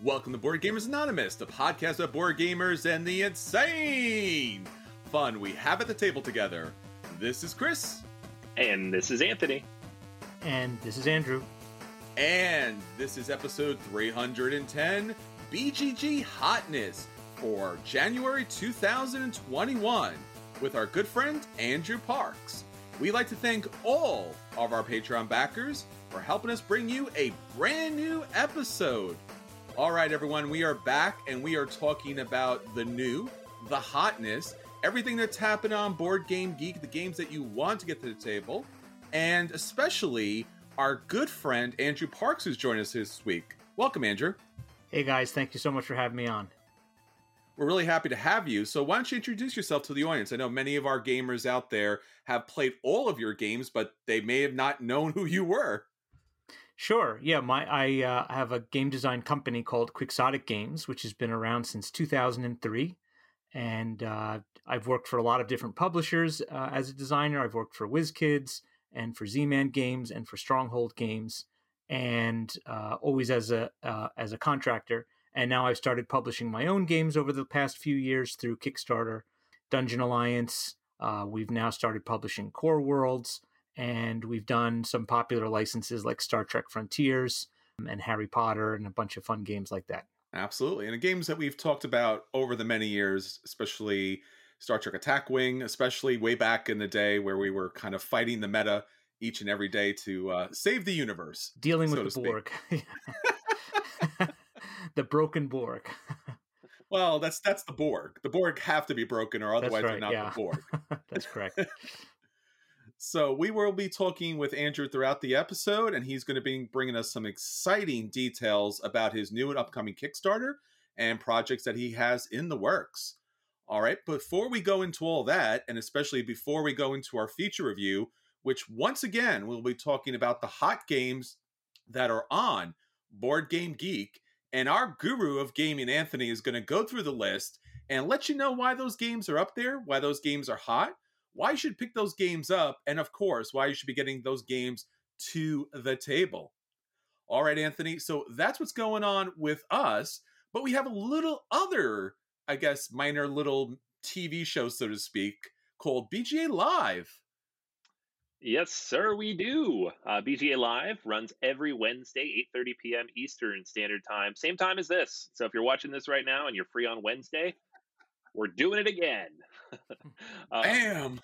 Welcome to Board Gamers Anonymous, the podcast of board gamers and the insane fun we have at the table together. This is Chris. And this is Anthony. And this is Andrew. And this is episode 310. BGG Hotness for January 2021 with our good friend Andrew Parks. We'd like to thank all of our Patreon backers for helping us bring you a brand new episode. All right, everyone, we are back and we are talking about the new, the hotness, everything that's happened on Board Game Geek, the games that you want to get to the table, and especially our good friend Andrew Parks, who's joined us this week. Welcome, Andrew. Hey guys, thank you so much for having me on. We're really happy to have you. So why don't you introduce yourself to the audience? I know many of our gamers out there have played all of your games, but they may have not known who you were. Sure. Yeah, I have a game design company called Quixotic Games, which has been around since 2003. And I've worked for a lot of different publishers as a designer. I've worked for WizKids and for Z-Man Games and for Stronghold Games. And always as a contractor. And now I've started publishing my own games over the past few years through Kickstarter, Dungeon Alliance. We've now started publishing Core Worlds, and we've done some popular licenses like Star Trek Frontiers and Harry Potter and a bunch of fun games like that. Absolutely. And the games that we've talked about over the many years, especially Star Trek Attack Wing, especially way back in the day where we were kind of fighting the meta each and every day to save the universe. Dealing with the Borg. The broken Borg. Well, that's the Borg. The Borg have to be broken or otherwise they're not the Borg. That's correct. So we will be talking with Andrew throughout the episode, and he's going to be bringing us some exciting details about his new and upcoming Kickstarter and projects that he has in the works. All right, before we go into all that, and especially before we go into our feature review, which once again, we'll be talking about the hot games that are on Board Game Geek. And our guru of gaming, Anthony, is going to go through the list and let you know why those games are up there, why those games are hot, why you should pick those games up, and of course, why you should be getting those games to the table. All right, Anthony, so that's what's going on with us, but we have a little other, I guess, minor little TV show, so to speak, called BGA Live. Yes, sir, we do. BGA Live runs every Wednesday, 8:30 p.m. Eastern Standard Time. Same time as this. So if you're watching this right now and you're free on Wednesday, we're doing it again. Bam!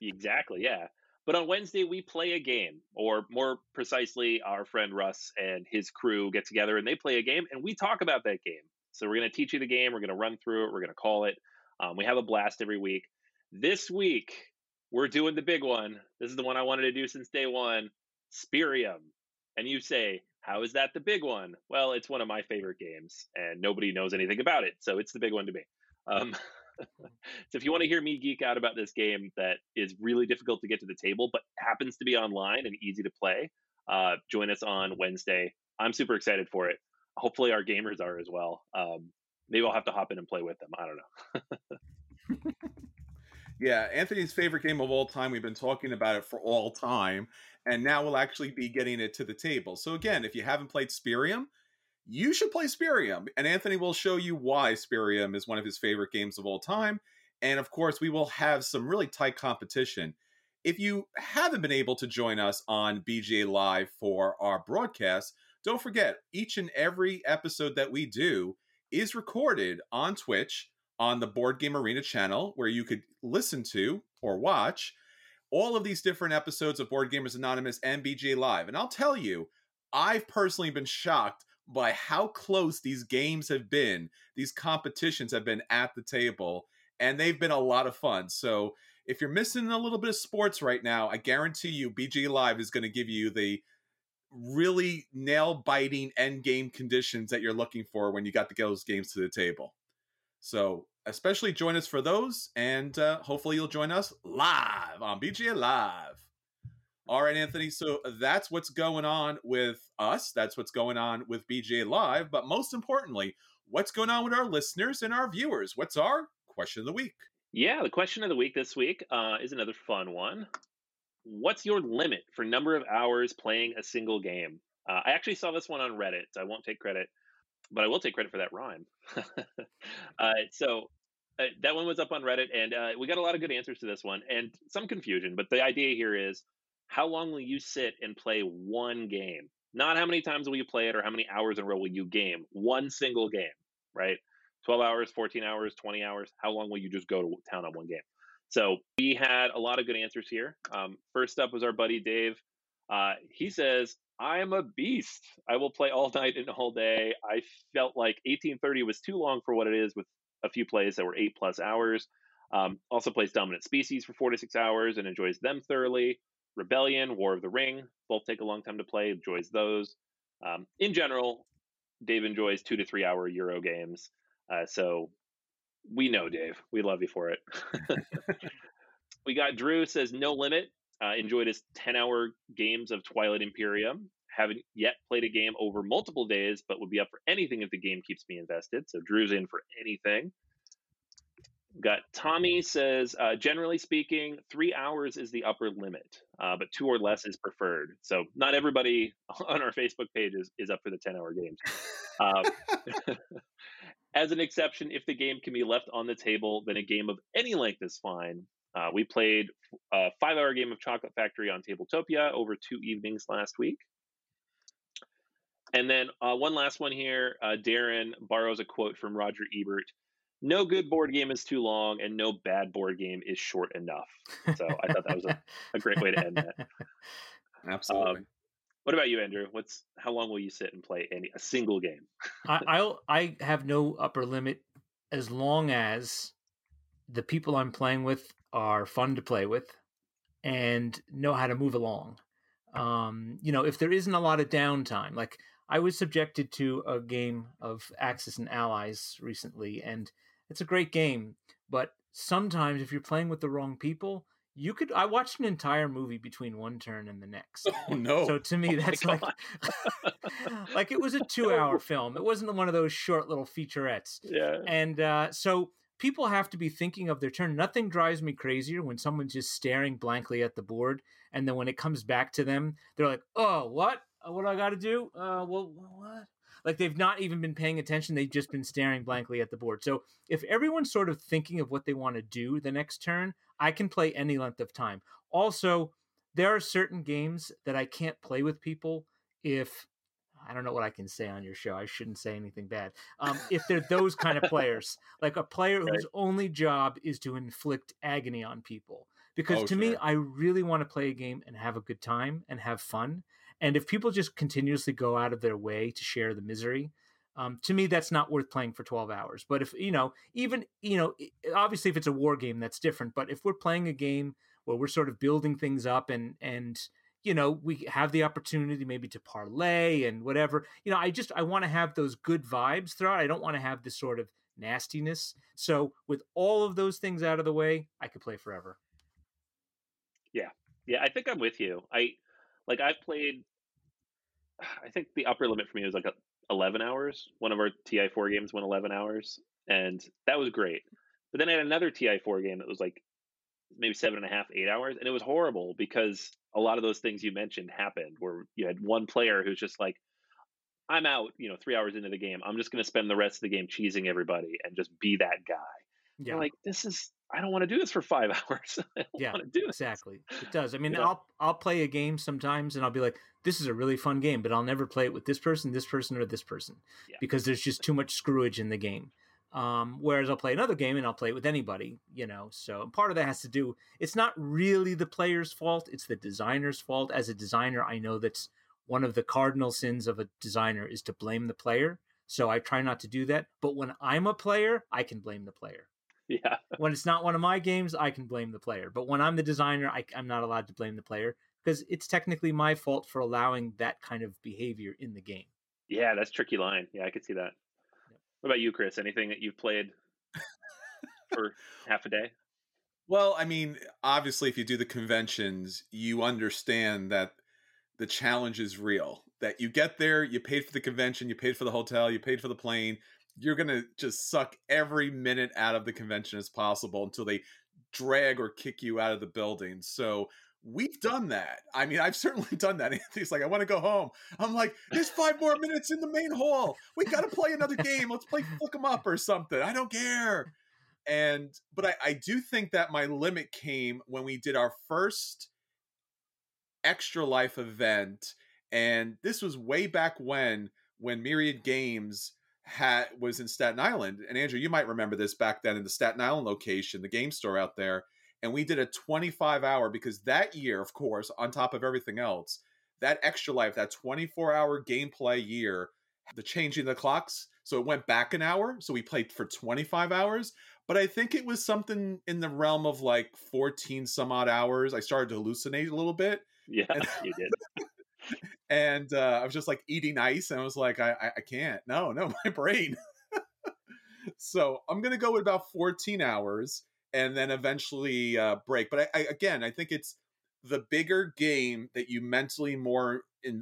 Exactly, yeah. But on Wednesday, we play a game. Or more precisely, our friend Russ and his crew get together and they play a game and we talk about that game. So we're going to teach you the game. We're going to run through it. We're going to call it. We have a blast every week. This week, we're doing the big one. This is the one I wanted to do since day one, Spirium. And you say, how is that the big one? Well, it's one of my favorite games, and nobody knows anything about it, so it's the big one to me. So if you want to hear me geek out about this game that is really difficult to get to the table, but happens to be online and easy to play, join us on Wednesday. I'm super excited for it. Hopefully our gamers are as well. Maybe I'll have to hop in and play with them. I don't know. Yeah, Anthony's favorite game of all time. We've been talking about it for all time, and now we'll actually be getting it to the table. So again, if you haven't played Spirium, you should play Spirium, and Anthony will show you why Spirium is one of his favorite games of all time. And of course, we will have some really tight competition. If you haven't been able to join us on BGA Live for our broadcast, don't forget, each and every episode that we do is recorded on Twitch on the Board Game Arena channel, where you could listen to or watch all of these different episodes of Board Gamers Anonymous and BGA Live. And I'll tell you, I've personally been shocked by how close these games have been. These competitions have been at the table, and they've been a lot of fun. So if you're missing a little bit of sports right now, I guarantee you BGA Live is going to give you the really nail-biting endgame conditions that you're looking for when you got to get those games to the table. So especially join us for those, and hopefully you'll join us live on BGA Live. All right, Anthony, so that's what's going on with us. That's what's going on with BGA Live. But most importantly, what's going on with our listeners and our viewers? What's our question of the week? Yeah, the question of the week this week is another fun one. What's your limit for number of hours playing a single game? I actually saw this one on Reddit, so I won't take credit, but I will take credit for that rhyme. So that one was up on Reddit, and we got a lot of good answers to this one and some confusion. But the idea here is, how long will you sit and play one game? Not how many times will you play it or how many hours in a row will you game. One single game, right? 12 hours, 14 hours, 20 hours. How long will you just go to town on one game? So we had a lot of good answers here. First up was our buddy Dave. He says, I am a beast. I will play all night and all day. I felt like 1830 was too long for what it is, with a few plays that were 8+ hours. Also plays Dominant Species for 4 to 6 hours and enjoys them thoroughly. Rebellion, War of the Ring, both take a long time to play, enjoys those. In general, Dave enjoys 2 to 3 hour Euro games. So we know, Dave, we love you for it. We got Drew says, no limit. Enjoyed his 10-hour games of Twilight Imperium. Haven't yet played a game over multiple days, but would be up for anything if the game keeps me invested. So Drew's in for anything. Got Tommy says, generally speaking, 3 hours is the upper limit, but 2 or less is preferred. So not everybody on our Facebook page is up for the 10-hour games. As an exception, if the game can be left on the table, then a game of any length is fine. We played a 5-hour game of Chocolate Factory on Tabletopia over 2 evenings last week. And then one last one here. Darren borrows a quote from Roger Ebert. No good board game is too long, and no bad board game is short enough. So I thought that was a great way to end that. Absolutely. What about you, Andrew? How long will you sit and play a single game? I have no upper limit as long as the people I'm playing with are fun to play with and know how to move along. If there isn't a lot of downtime, like I was subjected to a game of Axis and Allies recently, and it's a great game. But sometimes if you're playing with the wrong people, I watched an entire movie between one turn and the next. Oh, no. So to me, that's like it was a 2-hour film. It wasn't one of those short little featurettes. Yeah. And so people have to be thinking of their turn. Nothing drives me crazier when someone's just staring blankly at the board. And then when it comes back to them, they're like, oh, what? What do I got to do? What? Like they've not even been paying attention. They've just been staring blankly at the board. So if everyone's sort of thinking of what they want to do the next turn, I can play any length of time. Also, there are certain games that I can't play with people if, I don't know what I can say on your show. I shouldn't say anything bad. If they're those kind of players, like a player whose only job is to inflict agony on people. Because me, I really want to play a game and have a good time and have fun. And if people just continuously go out of their way to share the misery, to me, that's not worth playing for 12 hours. But if, obviously if it's a war game, that's different. But if we're playing a game where we're sort of building things up and we have the opportunity maybe to parlay and whatever, I want to have those good vibes throughout. I don't want to have this sort of nastiness. So with all of those things out of the way, I could play forever. Yeah, I think I'm with you. I think the upper limit for me was 11 hours. One of our TI4 games went 11 hours, and that was great. But then I had another TI4 game that was maybe 7.5, 8 hours. And it was horrible because a lot of those things you mentioned happened where you had one player who's just like, I'm out, 3 hours into the game. I'm just going to spend the rest of the game cheesing everybody and just be that guy. Yeah. I'm like, I don't want to do this for 5 hours. Exactly. It does. I mean, I'll play a game sometimes and I'll be like, this is a really fun game, but I'll never play it with this person, or this person, because there's just too much screwage in the game. Whereas I'll play another game and I'll play it with anybody, so part of that has to do, it's not really the player's fault. It's the designer's fault. As a designer, I know that's one of the cardinal sins of a designer is to blame the player. So I try not to do that. But when I'm a player, I can blame the player. Yeah. When it's not one of my games, I can blame the player. But when I'm the designer, I'm not allowed to blame the player because it's technically my fault for allowing that kind of behavior in the game. Yeah, that's a tricky line. Yeah, I could see that. What about you, Chris? Anything that you've played for half a day? Well, I mean, obviously, if you do the conventions, you understand that the challenge is real. That you get there, you paid for the convention, you paid for the hotel, you paid for the plane. You're going to just suck every minute out of the convention as possible until they drag or kick you out of the building. So we've done that. I mean, I've certainly done that. Anthony's like, I want to go home. I'm like, there's 5 more minutes in the main hall. We got to play another game. Let's play Flick 'em Up or something. I don't care. But I do think that my limit came when we did our first Extra Life event. And this was way back when Myriad Games was in Staten Island. And Andrew, you might remember this back then in the Staten Island location, the game store out there. And we did a 25-hour, because that year, of course, on top of everything else, that Extra Life, that 24-hour gameplay year, the changing the clocks, so it went back an hour, so we played for 25 hours. But I think it was something in the realm of like 14-some-odd hours. I started to hallucinate a little bit. Yeah, you did. And I was just like eating ice, and I was like, I can't. No, my brain. So I'm going to go with about 14 hours. And then eventually break. But I think it's the bigger game that you mentally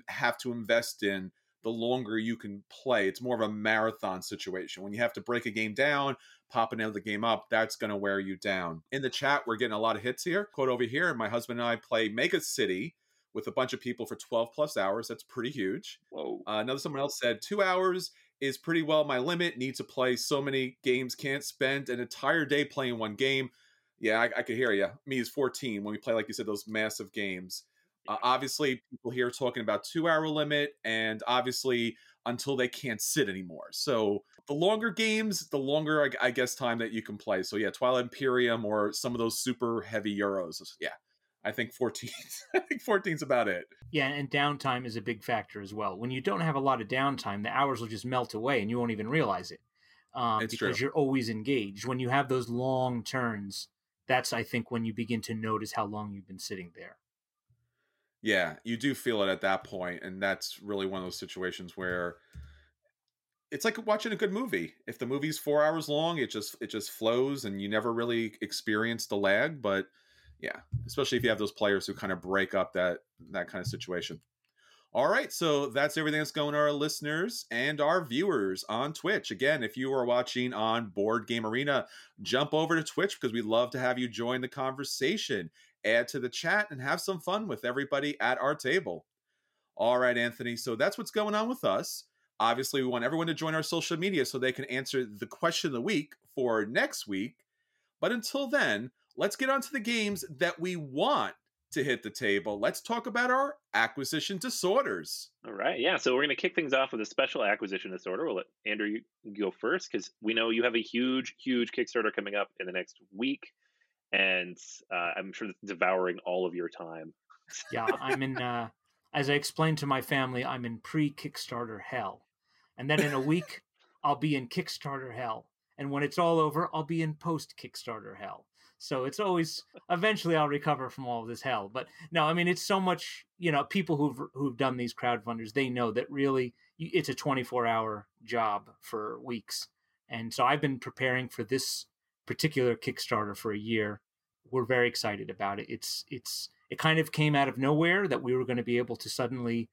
have to invest in the longer you can play. It's more of a marathon situation. When you have to break a game down, pop another game up, that's going to wear you down. In the chat, we're getting a lot of hits here. Quote over here, and my husband and I play Mega City with a bunch of people for 12-plus hours. That's pretty huge. Whoa. Another someone else said 2 hours is pretty well my limit. Need to play so many games. Can't spend an entire day playing one game. Yeah, I could hear you. Me is 14 when we play, like you said, those massive games. Obviously, people here are talking about 2-hour limit, and obviously until they can't sit anymore. So the longer games, the longer, I guess, time that you can play. So yeah, Twilight Imperium or some of those super heavy Euros. Yeah, I think 14. I think 14's about it. Yeah, and downtime is a big factor as well. When you don't have a lot of downtime, the hours will just melt away, and you won't even realize it because you're always engaged. When you have those long turns, that's, I think, when you begin to notice how long you've been sitting there. Yeah, you do feel it at that point, and that's really one of those situations where it's like watching a good movie. If the movie's 4 hours long, it just flows, and you never really experience the lag, but yeah, especially if you have those players who kind of break up that kind of situation. All right, so that's everything that's going on our listeners and our viewers on Twitch. Again, if you are watching on Board Game Arena, jump over to Twitch because we'd love to have you join the conversation, add to the chat, and have some fun with everybody at our table. All right, Anthony, so that's what's going on with us. Obviously, we want everyone to join our social media so they can answer the question of the week for next week. But until then, let's get on to the games that we want to hit the table. Let's talk about our acquisition disorders. All right. Yeah. So we're going to kick things off with a special acquisition disorder. We'll let Andrew you go first because we know you have a huge, huge Kickstarter coming up in the next week. And I'm sure that's devouring all of your time. Yeah. I'm in, as I explained to my family, I'm in pre-Kickstarter hell. And then in a week, I'll be in Kickstarter hell. And when it's all over, I'll be in post-Kickstarter hell. So it's always, eventually I'll recover from all of this hell. But no, I mean, it's so much, people who've done these crowdfunders, they know that really it's a 24-hour job for weeks. And so I've been preparing for this particular Kickstarter for a year. We're very excited about it. It kind of came out of nowhere that we were going to be able to suddenly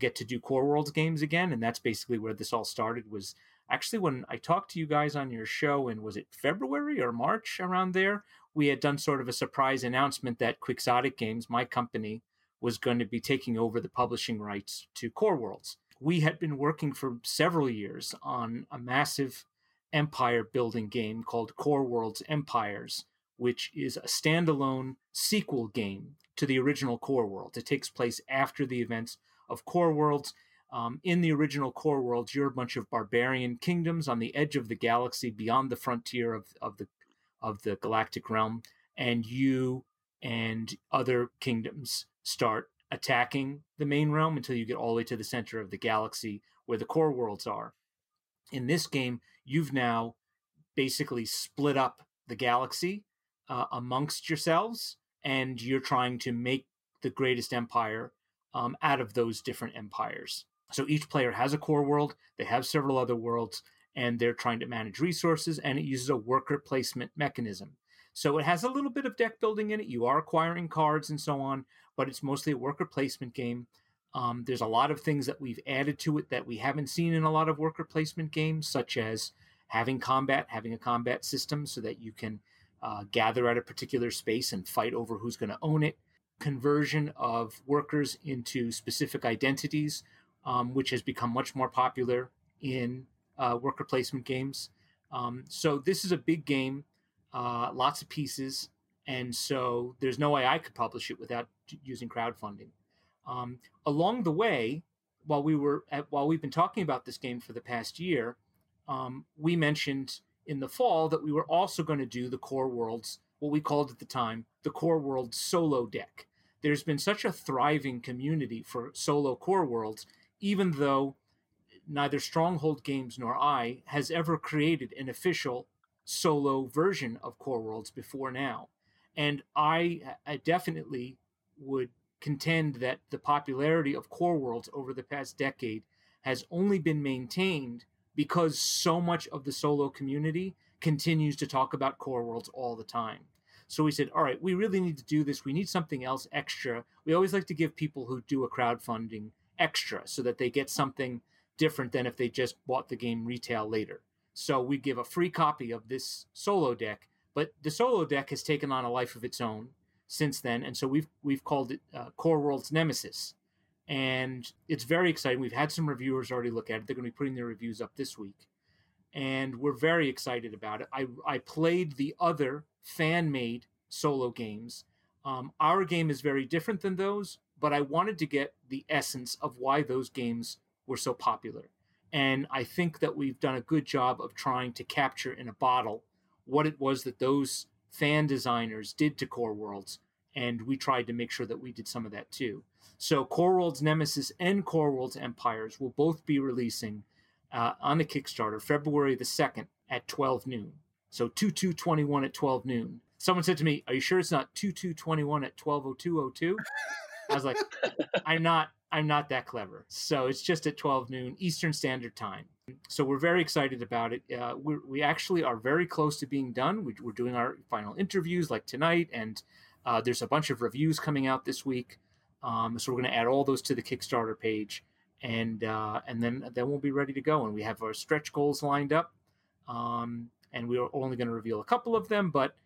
get to do Core Worlds games again. And that's basically where this all started was Actually, when I talked to you guys on your show in, was it February or March around there, we had done sort of a surprise announcement that Quixotic Games, my company, was going to be taking over the publishing rights to Core Worlds. We had been working for several years on a massive empire-building game called Core Worlds Empires, which is a standalone sequel game to the original Core Worlds. It takes place after the events of Core Worlds. In the original Core Worlds, you're a bunch of barbarian kingdoms on the edge of the galaxy, beyond the frontier of the galactic realm, and you and other kingdoms start attacking the main realm until you get all the way to the center of the galaxy where the Core Worlds are. In this game, you've now basically split up the galaxy amongst yourselves, and you're trying to make the greatest empire out of those different empires. So each player has a core world, they have several other worlds, and they're trying to manage resources, and it uses a worker placement mechanism. So it has a little bit of deck building in it. You are acquiring cards and so on, but it's mostly a worker placement game. There's a lot of things that we've added to it that we haven't seen in a lot of worker placement games, such as having a combat system so that you can gather at a particular space and fight over who's going to own it. Conversion of workers into specific identities, which has become much more popular in worker placement games. So this is a big game, lots of pieces, and so there's no way I could publish it without using crowdfunding. Along the way, while we've been talking about this game for the past year, we mentioned in the fall that we were also going to do the Core Worlds, what we called at the time, the Core Worlds solo deck. There's been such a thriving community for solo Core Worlds, even though neither Stronghold Games nor I has ever created an official solo version of Core Worlds before now. And I definitely would contend that the popularity of Core Worlds over the past decade has only been maintained because so much of the solo community continues to talk about Core Worlds all the time. So we said, all right, we really need to do this. We need something else extra. We always like to give people who do a crowdfunding extra so that they get something different than if they just bought the game retail later. So we give a free copy of this solo deck, but the solo deck has taken on a life of its own since then, and so we've called it Core Worlds Nemesis, and it's very exciting. We've had some reviewers already look at it. They're going to be putting their reviews up this week, and we're very excited about it. I played the other fan-made solo games. Our game is very different than those, but I wanted to get the essence of why those games were so popular, and I think that we've done a good job of trying to capture in a bottle what it was that those fan designers did to Core Worlds, and we tried to make sure that we did some of that too. So Core Worlds Nemesis and Core Worlds Empires will both be releasing on the Kickstarter February the 2nd at 12 noon. So 2221 at 12 noon. Someone said to me, "Are you sure it's not 2221 at 12:02:02?" I was like, I'm not that clever. So it's just at 12 noon Eastern Standard Time. So we're very excited about it. We actually are very close to being done. We're doing our final interviews like tonight, and there's a bunch of reviews coming out this week. So we're going to add all those to the Kickstarter page, and then we'll be ready to go. And we have our stretch goals lined up, and we are only going to reveal a couple of them, but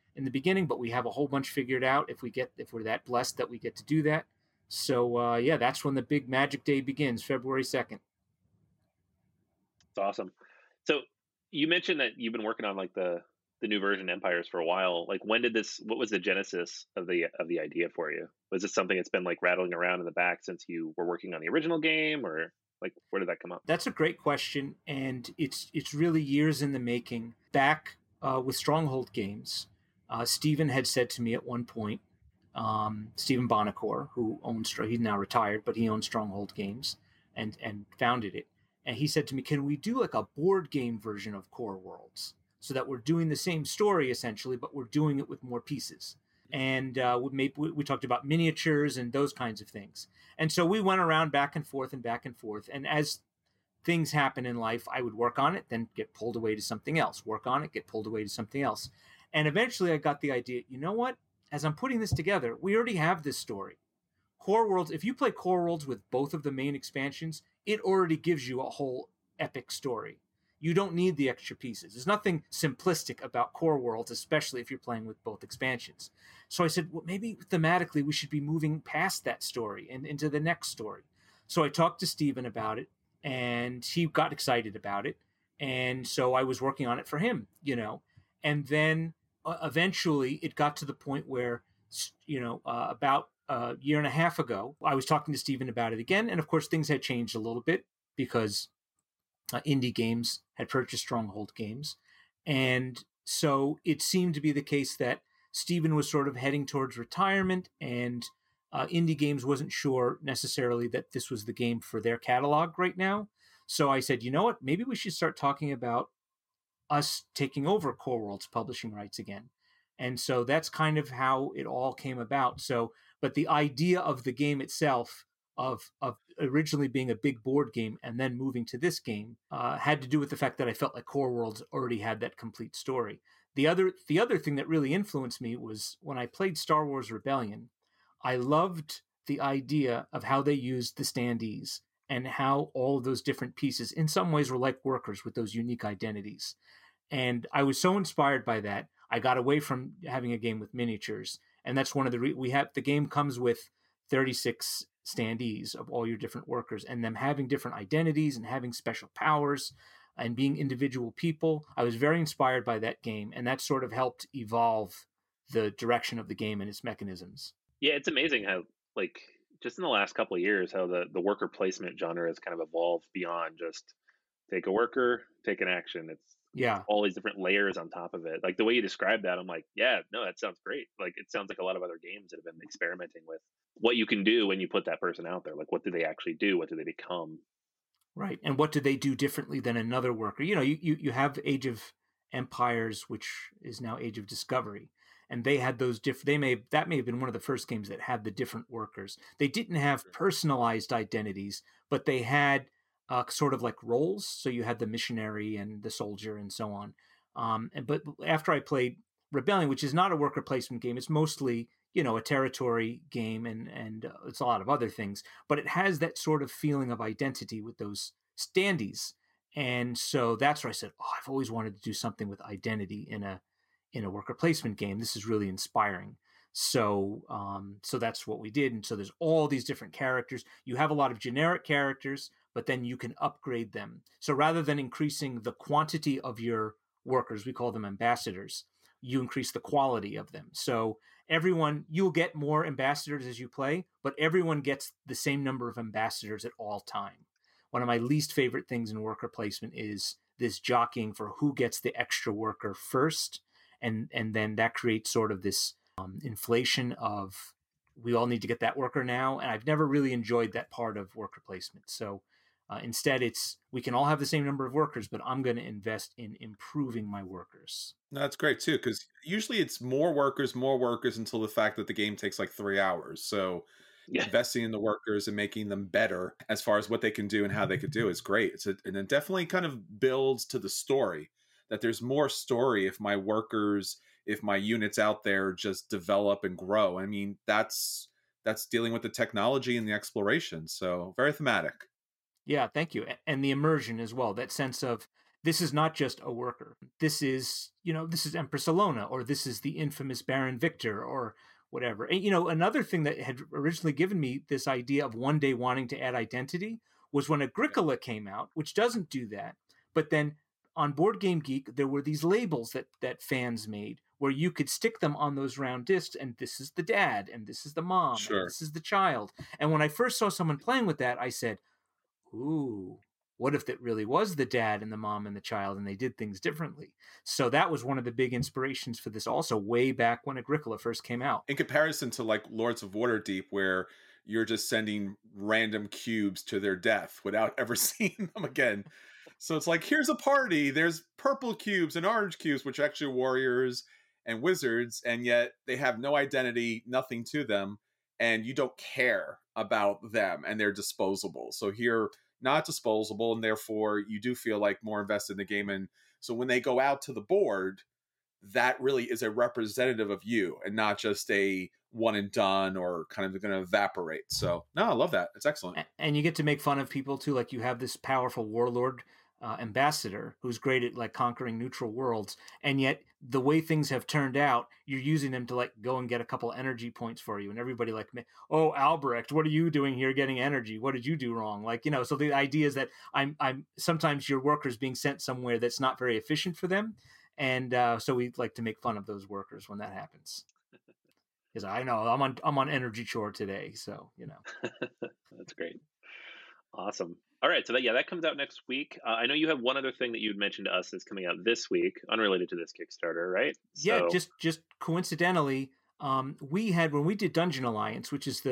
we have a whole bunch figured out if we're that blessed that we get to do that. So, yeah, that's when the big magic day begins, February 2nd. It's awesome. So you mentioned that you've been working on like the new version Empires for a while. Like, what was the genesis of the idea for you? Was this something that's been like rattling around in the back since you were working on the original game, or like, where did that come up? That's a great question. And it's really years in the making. Back with Stronghold Games, Stephen had said to me at one point, Stephen Bonacore, who owns, he's now retired, but he owned Stronghold Games and founded it. And he said to me, "Can we do like a board game version of Core Worlds so that we're doing the same story essentially, but we're doing it with more pieces?" And we talked about miniatures and those kinds of things. And so we went around back and forth. And as things happen in life, I would work on it, then get pulled away to something else, work on it, get pulled away to something else. And eventually I got the idea, you know what? As I'm putting this together, we already have this story. Core Worlds, if you play Core Worlds with both of the main expansions, it already gives you a whole epic story. you don't need the extra pieces. There's nothing simplistic about Core Worlds, especially if you're playing with both expansions. So I said, well, maybe thematically we should be moving past that story and into the next story. So I talked to Steven about it, and he got excited about it. And so I was working on it for him, you know. And then eventually it got to the point where, you know, about a year and a half ago, I was talking to Steven about it again. And of course, things had changed a little bit because Indie Games had purchased Stronghold Games. And so it seemed to be the case that Steven was sort of heading towards retirement, and Indie Games wasn't sure necessarily that this was the game for their catalog right now. So I said, you know what, maybe we should start talking about us taking over Core Worlds publishing rights again. And so that's kind of how it all came about. So, but the idea of the game itself, of originally being a big board game and then moving to this game, had to do with the fact that I felt like Core Worlds already had that complete story. The other thing that really influenced me was when I played Star Wars Rebellion, I loved the idea of how they used the standees and how all of those different pieces in some ways were like workers with those unique identities. And I was so inspired by that, I got away from having a game with miniatures. And that's one of the the game comes with 36 standees of all your different workers, and them having different identities and having special powers and being individual people. I was very inspired by that game, and that sort of helped evolve the direction of the game and its mechanisms. Yeah, it's amazing how, like, just in the last couple of years, how the worker placement genre has kind of evolved beyond just take a worker, take an action. It's all these different layers on top of it. Like the way you describe that, I'm like, yeah, no, that sounds great. Like it sounds like a lot of other games that have been experimenting with what you can do when you put that person out there. Like what do they actually do? What do they become? Right. And what do they do differently than another worker? You know, you have Age of Empires, which is now Age of Discovery. And they had those that may have been one of the first games that had the different workers. They didn't have personalized identities, but they had sort of like roles. So you had the missionary and the soldier and so on. But after I played Rebellion, which is not a worker placement game, it's mostly, you know, a territory game and it's a lot of other things, but it has that sort of feeling of identity with those standees. And so that's where I said, oh, I've always wanted to do something with identity in a worker placement game. This is really inspiring. So that's what we did. And so there's all these different characters. You have a lot of generic characters, but then you can upgrade them. So rather than increasing the quantity of your workers, we call them ambassadors, you increase the quality of them. So you'll get more ambassadors as you play, but everyone gets the same number of ambassadors at all time. One of my least favorite things in worker placement is this jockeying for who gets the extra worker first. And then that creates sort of this inflation of we all need to get that worker now. And I've never really enjoyed that part of worker placement. So instead, we can all have the same number of workers, but I'm going to invest in improving my workers. That's great, too, because usually it's more workers until the fact that the game takes like 3 hours. So investing in the workers and making them better as far as what they can do and how they could do is great. And it definitely kind of builds to the story. That there's more story if my units out there just develop and grow. I mean, that's dealing with the technology and the exploration. So very thematic. Yeah, thank you. And the immersion as well, that sense of this is not just a worker. This is, you know, this is Empress Alona, or this is the infamous Baron Victor or whatever. And, you know, another thing that had originally given me this idea of one day wanting to add identity was when Agricola came out, which doesn't do that, but then on Board Game Geek, there were these labels that fans made where you could stick them on those round discs, and this is the dad, and this is the mom, and this is the child. And when I first saw someone playing with that, I said, ooh, what if that really was the dad and the mom and the child, and they did things differently? So that was one of the big inspirations for this also, way back when Agricola first came out. In comparison to like Lords of Waterdeep, where you're just sending random cubes to their death without ever seeing them again. So it's like, here's a party. There's purple cubes and orange cubes, which are actually warriors and wizards. And yet they have no identity, nothing to them. And you don't care about them, and they're disposable. So here, not disposable. And therefore you do feel like more invested in the game. And so when they go out to the board, that really is a representative of you and not just a one and done or kind of going to evaporate. So no, I love that. It's excellent. And you get to make fun of people too. Like you have this powerful warlord ambassador who's great at like conquering neutral worlds, and yet the way things have turned out, you're using them to like go and get a couple energy points for you, and everybody like, oh, Albrecht, what are you doing here getting energy? What did you do wrong? Like, you know, so the idea is that I'm sometimes your workers being sent somewhere that's not very efficient for them, and so we like to make fun of those workers when that happens. Because I know I'm on energy chore today, so you know. That's great. Awesome. All right, so that comes out next week. I know you have one other thing that you'd mentioned to us that's coming out this week, unrelated to this Kickstarter, right? Yeah, so. just coincidentally, we had, when we did Dungeon Alliance, which is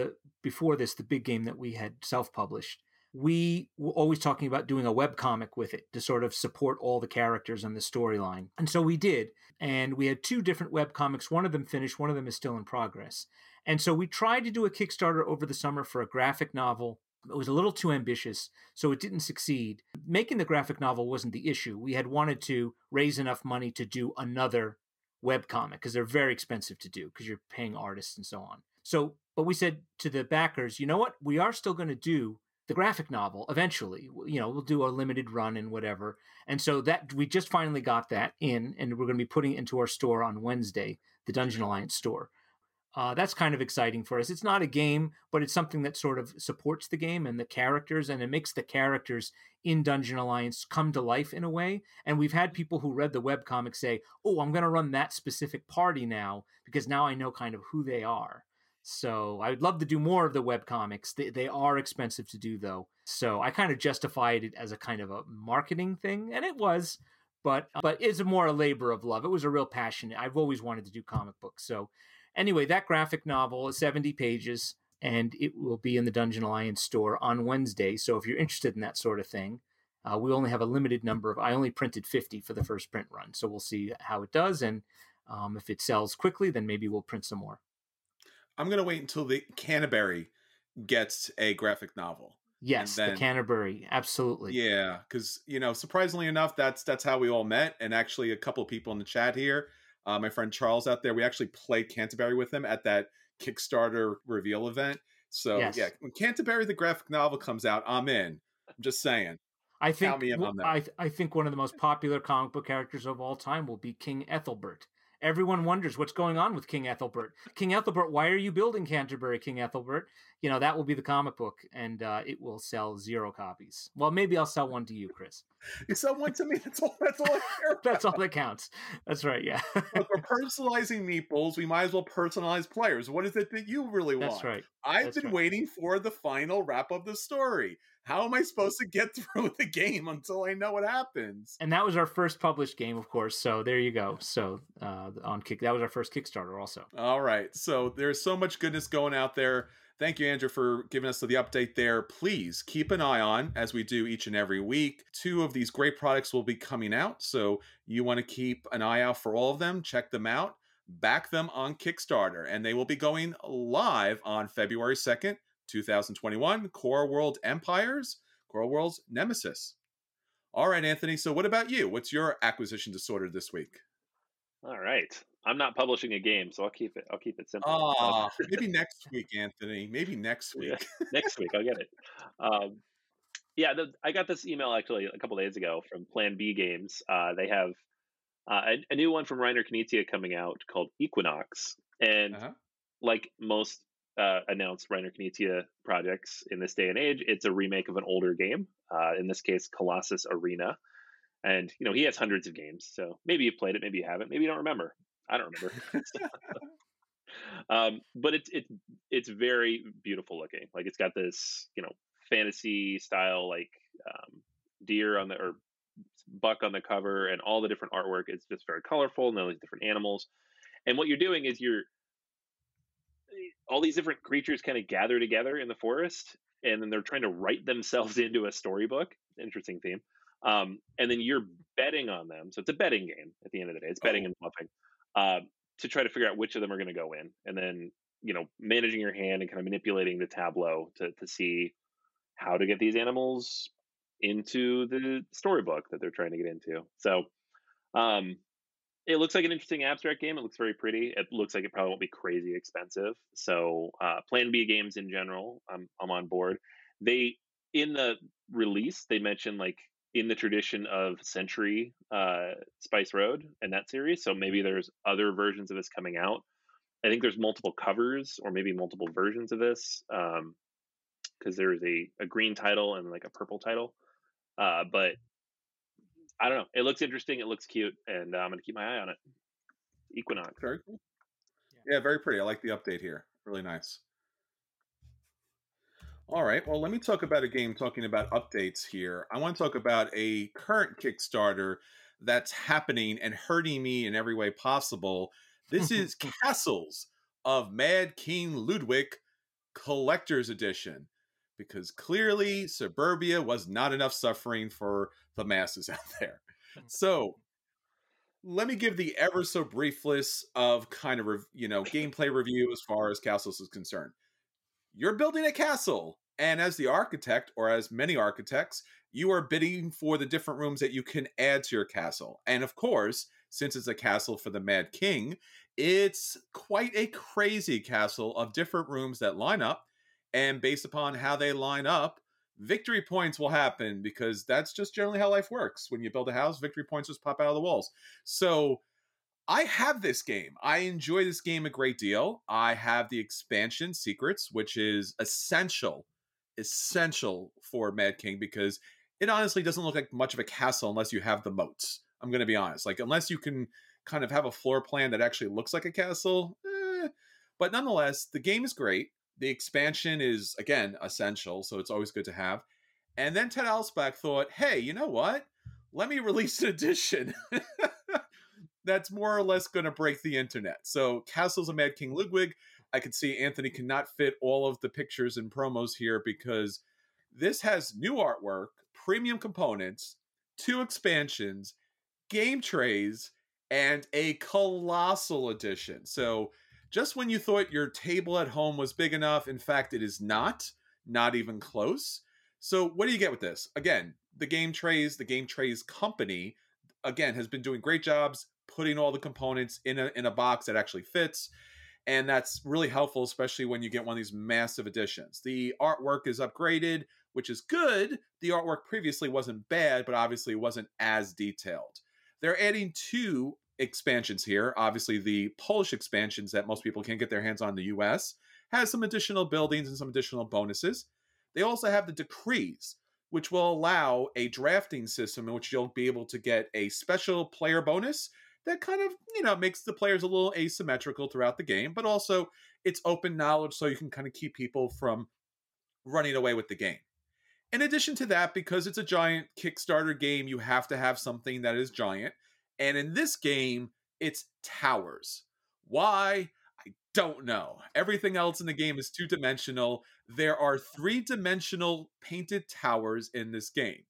before this, the big game that we had self-published, we were always talking about doing a webcomic with it to sort of support all the characters and the storyline. And so we did. And we had two different webcomics. One of them finished, one of them is still in progress. And so we tried to do a Kickstarter over the summer for a graphic novel. It was a little too ambitious, so it didn't succeed. Making the graphic novel wasn't the issue. We had wanted to raise enough money to do another webcomic because they're very expensive to do because you're paying artists and so on. So, but we said to the backers, you know what? We are still going to do the graphic novel eventually. You know, we'll do a limited run and whatever. And so that we just finally got that in, and we're going to be putting it into our store on Wednesday, the Dungeon Alliance store. That's kind of exciting for us. It's not a game, but it's something that sort of supports the game and the characters, and it makes the characters in Dungeon Alliance come to life in a way. And we've had people who read the webcomic say, oh, I'm going to run that specific party now because now I know kind of who they are. So I would love to do more of the webcomics. They are expensive to do, though. So I kind of justified it as a kind of a marketing thing, and it was. But it's more a labor of love. It was a real passion. I've always wanted to do comic books. So anyway, that graphic novel is 70 pages, and it will be in the Dungeon Alliance store on Wednesday. So if you're interested in that sort of thing, we only have a limited number of. I only printed 50 for the first print run. So we'll see how it does. And if it sells quickly, then maybe we'll print some more. I'm going to wait until the Canterbury gets a graphic novel. Yes, the Canterbury, absolutely. Yeah, because, you know, surprisingly enough, that's how we all met. And actually a couple of people in the chat here, my friend Charles out there, we actually played Canterbury with him at that Kickstarter reveal event. So, yes. Yeah, when Canterbury, the graphic novel, comes out, I'm in. I'm just saying. I think one of the most popular comic book characters of all time will be King Ethelbert. Everyone wonders what's going on with King Ethelbert. King Ethelbert, why are you building Canterbury, King Ethelbert? You know, that will be the comic book, and it will sell 0 copies. Well, maybe I'll sell one to you, Chris. You sell one to me? That's all I care about. That's all that counts. That's right, yeah. Look, we're personalizing meeples. We might as well personalize players. What is it that you really want? That's right. I've been waiting for the final wrap of the story. How am I supposed to get through the game until I know what happens? And that was our first published game, of course. So there you go. So that was our first Kickstarter also. All right. So there's so much goodness going out there. Thank you, Andrew, for giving us the update there. Please keep an eye on, as we do each and every week, 2 of these great products will be coming out. So you want to keep an eye out for all of them. Check them out. Back them on Kickstarter. And they will be going live on February 2nd. 2021, Core World Empires, Core Worlds Nemesis. All right, Anthony, so what about you? What's your acquisition disorder this week? All right. I'm not publishing a game, so I'll keep it simple. Maybe next week, Anthony. Maybe next week. Yeah, next week, I'll get it. I got this email actually a couple days ago from Plan B Games. They have a new one from Reiner Knizia coming out called Equinox. And like most announced Reiner Knizia projects in this day and age, it's a remake of an older game, in this case Colossus Arena, and you know he has hundreds of games, so maybe you played it, maybe you haven't, maybe you don't remember. I don't remember. But it's very beautiful looking. Like it's got this, you know, fantasy style like deer on the or buck on the cover, and all the different artwork is just very colorful and all these different animals. And what you're doing is you're all these different creatures kind of gather together in the forest, and then they're trying to write themselves into a storybook. Interesting theme. And then you're betting on them. So it's a betting game at the end of the day. It's betting and bluffing to try to figure out which of them are going to go in. And then, you know, managing your hand and kind of manipulating the tableau to see how to get these animals into the storybook that they're trying to get into. So, it looks like an interesting abstract game. It looks very pretty. It looks like it probably won't be crazy expensive. So Plan B Games in general, I'm on board. They, in the release, they mentioned like in the tradition of Century Spice Road and that series. So maybe there's other versions of this coming out. I think there's multiple covers or maybe multiple versions of this, because there is a green title and like a purple title. But I don't know. It looks interesting. It looks cute. And I'm going to keep my eye on it. Equinox. Very cool. Yeah, very pretty. I like the update here. Really nice. All right. Well, let me talk about a game talking about updates here. I want to talk about a current Kickstarter that's happening and hurting me in every way possible. This is Castles of Mad King Ludwig Collector's Edition, because clearly Suburbia was not enough suffering for the masses out there. So let me give the ever so brief list of kind of, gameplay review as far as Castles is concerned. You're building a castle, and as the architect, or as many architects, you are bidding for the different rooms that you can add to your castle. And of course, since it's a castle for the Mad King, it's quite a crazy castle of different rooms that line up. And based upon how they line up, victory points will happen, because that's just generally how life works. When you build a house, victory points just pop out of the walls. So I have this game. I enjoy this game a great deal. I have the expansion Secrets, which is essential for Mad King, because it honestly doesn't look like much of a castle unless you have the moats. I'm going to be honest. Like, unless you can kind of have a floor plan that actually looks like a castle. But nonetheless, the game is great. The expansion is, again, essential, so it's always good to have. And then Ted Alsbach thought, hey, you know what? Let me release an edition that's more or less going to break the internet. So Castles of Mad King Ludwig, I can see Anthony cannot fit all of the pictures and promos here, because this has new artwork, premium components, 2 expansions, game trays, and a colossal edition. So just when you thought your table at home was big enough, in fact, it is not even close. So what do you get with this? Again, the Game Trays company, again, has been doing great jobs putting all the components in a box that actually fits. And that's really helpful, especially when you get one of these massive editions. The artwork is upgraded, which is good. The artwork previously wasn't bad, but obviously it wasn't as detailed. They're adding 2 expansions here. Obviously, the Polish expansions that most people can't get their hands on in the US has some additional buildings and some additional bonuses. They also have the decrees, which will allow a drafting system in which you'll be able to get a special player bonus that kind of, makes the players a little asymmetrical throughout the game, but also it's open knowledge, so you can kind of keep people from running away with the game. In addition to that, because it's a giant Kickstarter game, you have to have something that is giant. And in this game, it's towers. Why? I don't know. Everything else in the game is 2-dimensional. There are 3-dimensional painted towers in this game.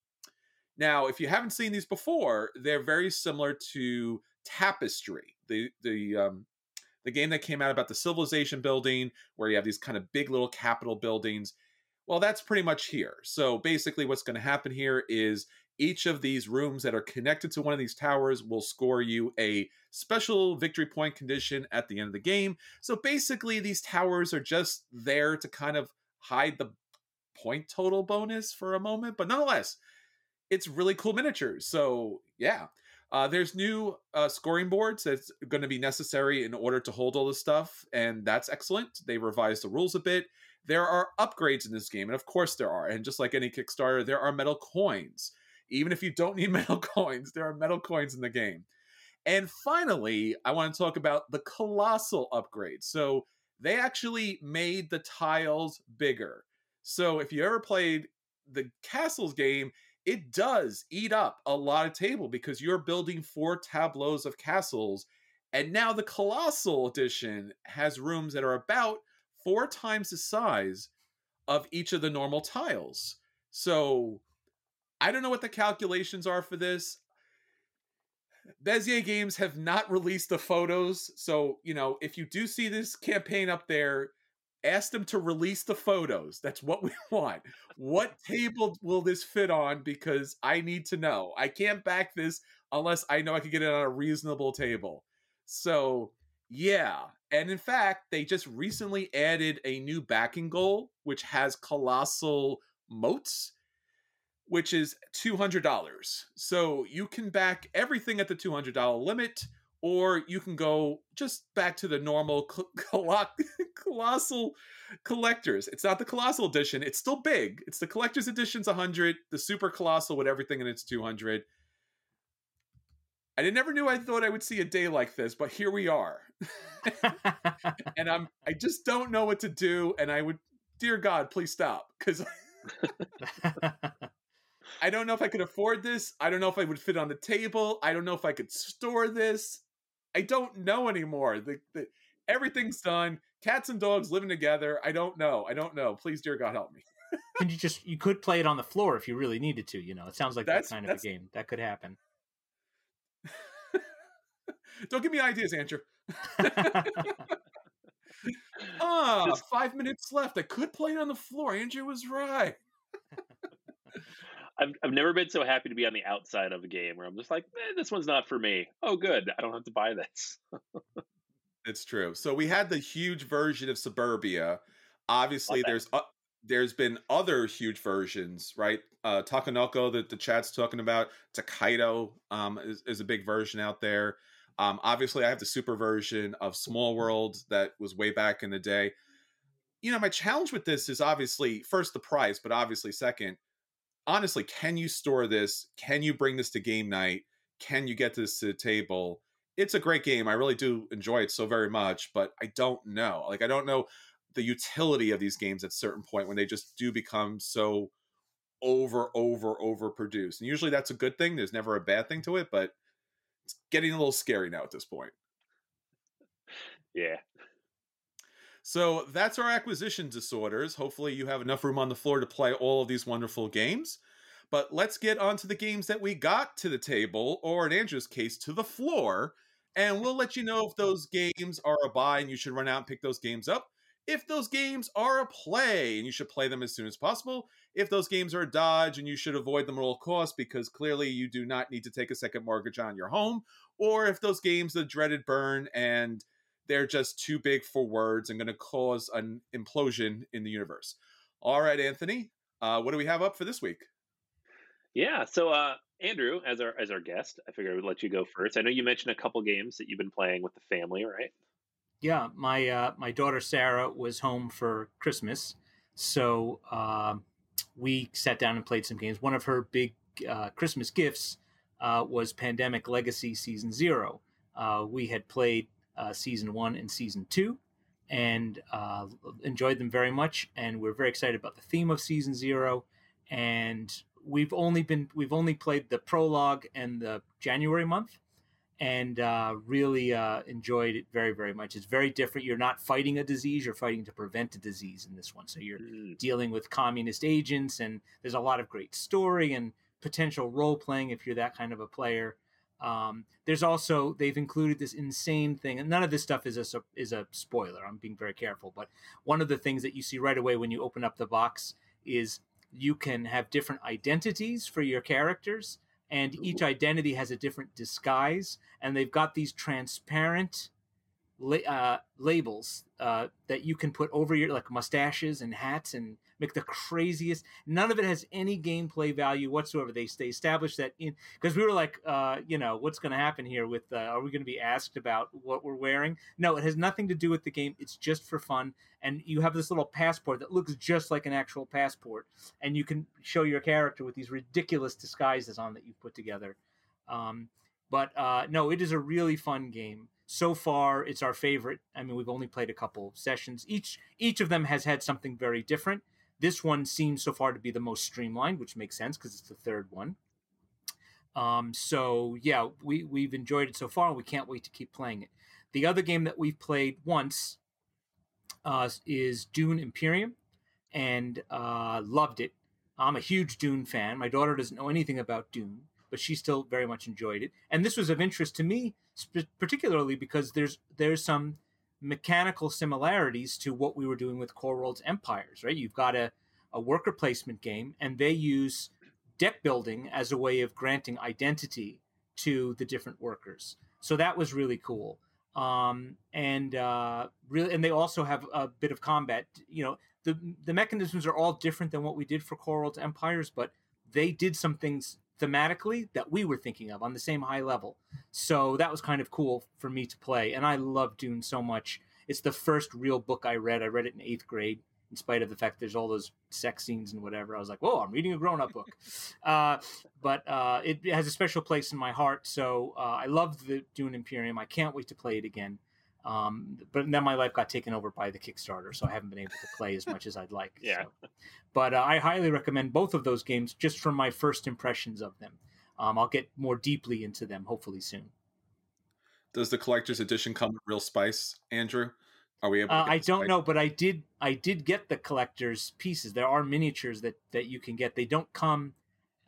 Now, if you haven't seen these before, they're very similar to Tapestry, the game that came out about the civilization building, where you have these kind of big little capital buildings. Well, that's pretty much here. So basically what's going to happen here is each of these rooms that are connected to one of these towers will score you a special victory point condition at the end of the game. So basically, these towers are just there to kind of hide the point total bonus for a moment. But nonetheless, it's really cool miniatures. So yeah, there's new scoring boards that's going to be necessary in order to hold all this stuff. And that's excellent. They revised the rules a bit. There are upgrades in this game. And of course there are. And just like any Kickstarter, there are metal coins. Even if you don't need metal coins, there are metal coins in the game. And finally, I want to talk about the colossal upgrade. So they actually made the tiles bigger. So if you ever played the Castles game, it does eat up a lot of table, because you're building 4 tableaus of castles. And now the colossal edition has rooms that are about 4 times the size of each of the normal tiles. So I don't know what the calculations are for this. BGA Games have not released the photos. So, if you do see this campaign up there, ask them to release the photos. That's what we want. What table will this fit on? Because I need to know. I can't back this unless I know I can get it on a reasonable table. So, yeah. And in fact, they just recently added a new backing goal, which has colossal moats, which is $200. So you can back everything at the $200 limit, or you can go just back to the normal colossal collectors. It's not the colossal edition. It's still big. It's the collector's edition's $100, the super colossal with everything in it's $200. I never knew I thought I would see a day like this, but here we are. And I just don't know what to do. And I would, dear God, please stop. Because I don't know if I could afford this. I don't know if I would fit on the table. I don't know if I could store this. I don't know anymore. Everything's done. Cats and dogs living together. I don't know. Please, dear God, help me. And you could play it on the floor if you really needed to. You know, it sounds like that's that kind of a game. That could happen. Don't give me ideas, Andrew. Just 5 minutes left. I could play it on the floor. Andrew was right. I've never been so happy to be on the outside of a game where I'm just like, this one's not for me. Oh, good. I don't have to buy this. It's true. So we had the huge version of Suburbia. Obviously, there's been other huge versions, right? Takanoko that the chat's talking about. Takedo is a big version out there. Obviously, I have the super version of Small World that was way back in the day. You know, my challenge with this is obviously, first, the price, but obviously, second, honestly, can you store this? Can you bring this to game night? Can you get this to the table? It's a great game. I really do enjoy it so very much, but I don't know. Like, I don't know the utility of these games at a certain point when they just do become so over produced. And usually that's a good thing. There's never a bad thing to it, but it's getting a little scary now at this point. Yeah. So that's our acquisition disorders. Hopefully you have enough room on the floor to play all of these wonderful games. But let's get on to the games that we got to the table, or in Andrew's case, to the floor. And we'll let you know if those games are a buy and you should run out and pick those games up. If those games are a play and you should play them as soon as possible. If those games are a dodge and you should avoid them at all costs because clearly you do not need to take a second mortgage on your home. Or if those games, the dreaded burn, and they're just too big for words and going to cause an implosion in the universe. All right, Anthony, what do we have up for this week? Yeah, so Andrew, as our guest, I figured I would let you go first. I know you mentioned a couple games that you've been playing with the family, right? Yeah, my daughter Sarah was home for Christmas, so we sat down and played some games. One of her big Christmas gifts was Pandemic Legacy Season 0. We had played Season 1 and Season 2 and enjoyed them very much, and we're very excited about the theme of Season 0. And we've only played the prologue and the January month. And really enjoyed it very, very much. It's very different. You're not fighting a disease. You're fighting to prevent a disease in this one. So you're dealing with communist agents, and there's a lot of great story and potential role-playing if you're that kind of a player. There's also, they've included this insane thing, and none of this stuff is a spoiler. I'm being very careful. But one of the things that you see right away when you open up the box is you can have different identities for your characters. And each identity has a different disguise, and they've got these transparent labels that you can put over your, like, mustaches and hats and make the craziest. None of it has any gameplay value whatsoever. They established that in, because we were like, what's going to happen here with, are we going to be asked about what we're wearing? No, it has nothing to do with the game. It's just for fun. And you have this little passport that looks just like an actual passport. And you can show your character with these ridiculous disguises on that you've put together. But it is a really fun game. So far, it's our favorite. I mean, we've only played a couple sessions. Each of them has had something very different. This one seems so far to be the most streamlined, which makes sense because it's the third one. We've enjoyed it so far. And we can't wait to keep playing it. The other game that we've played once is Dune Imperium, and loved it. I'm a huge Dune fan. My daughter doesn't know anything about Dune, but she still very much enjoyed it. And this was of interest to me, particularly because there's some mechanical similarities to what we were doing with Core Worlds Empires, right? You've got a worker placement game, and they use deck building as a way of granting identity to the different workers. So that was really cool. And they also have a bit of combat. You know, the mechanisms are all different than what we did for Core Worlds Empires, but they did some things thematically that we were thinking of on the same high level. So that was kind of cool for me to play. And I love Dune so much. It's the first real book I read. I read it in 8th grade, in spite of the fact there's all those sex scenes and whatever. I was like, whoa, I'm reading a grown-up book. But it has a special place in my heart. So I loved the Dune Imperium. I can't wait to play it again. But then my life got taken over by the Kickstarter, so I haven't been able to play as much as I'd like. Yeah. So. But I highly recommend both of those games just from my first impressions of them. I'll get more deeply into them hopefully soon. Does the collector's edition come with real spice, Andrew? Are we able to I don't know, but I did get the collector's pieces. There are miniatures that you can get. They don't come.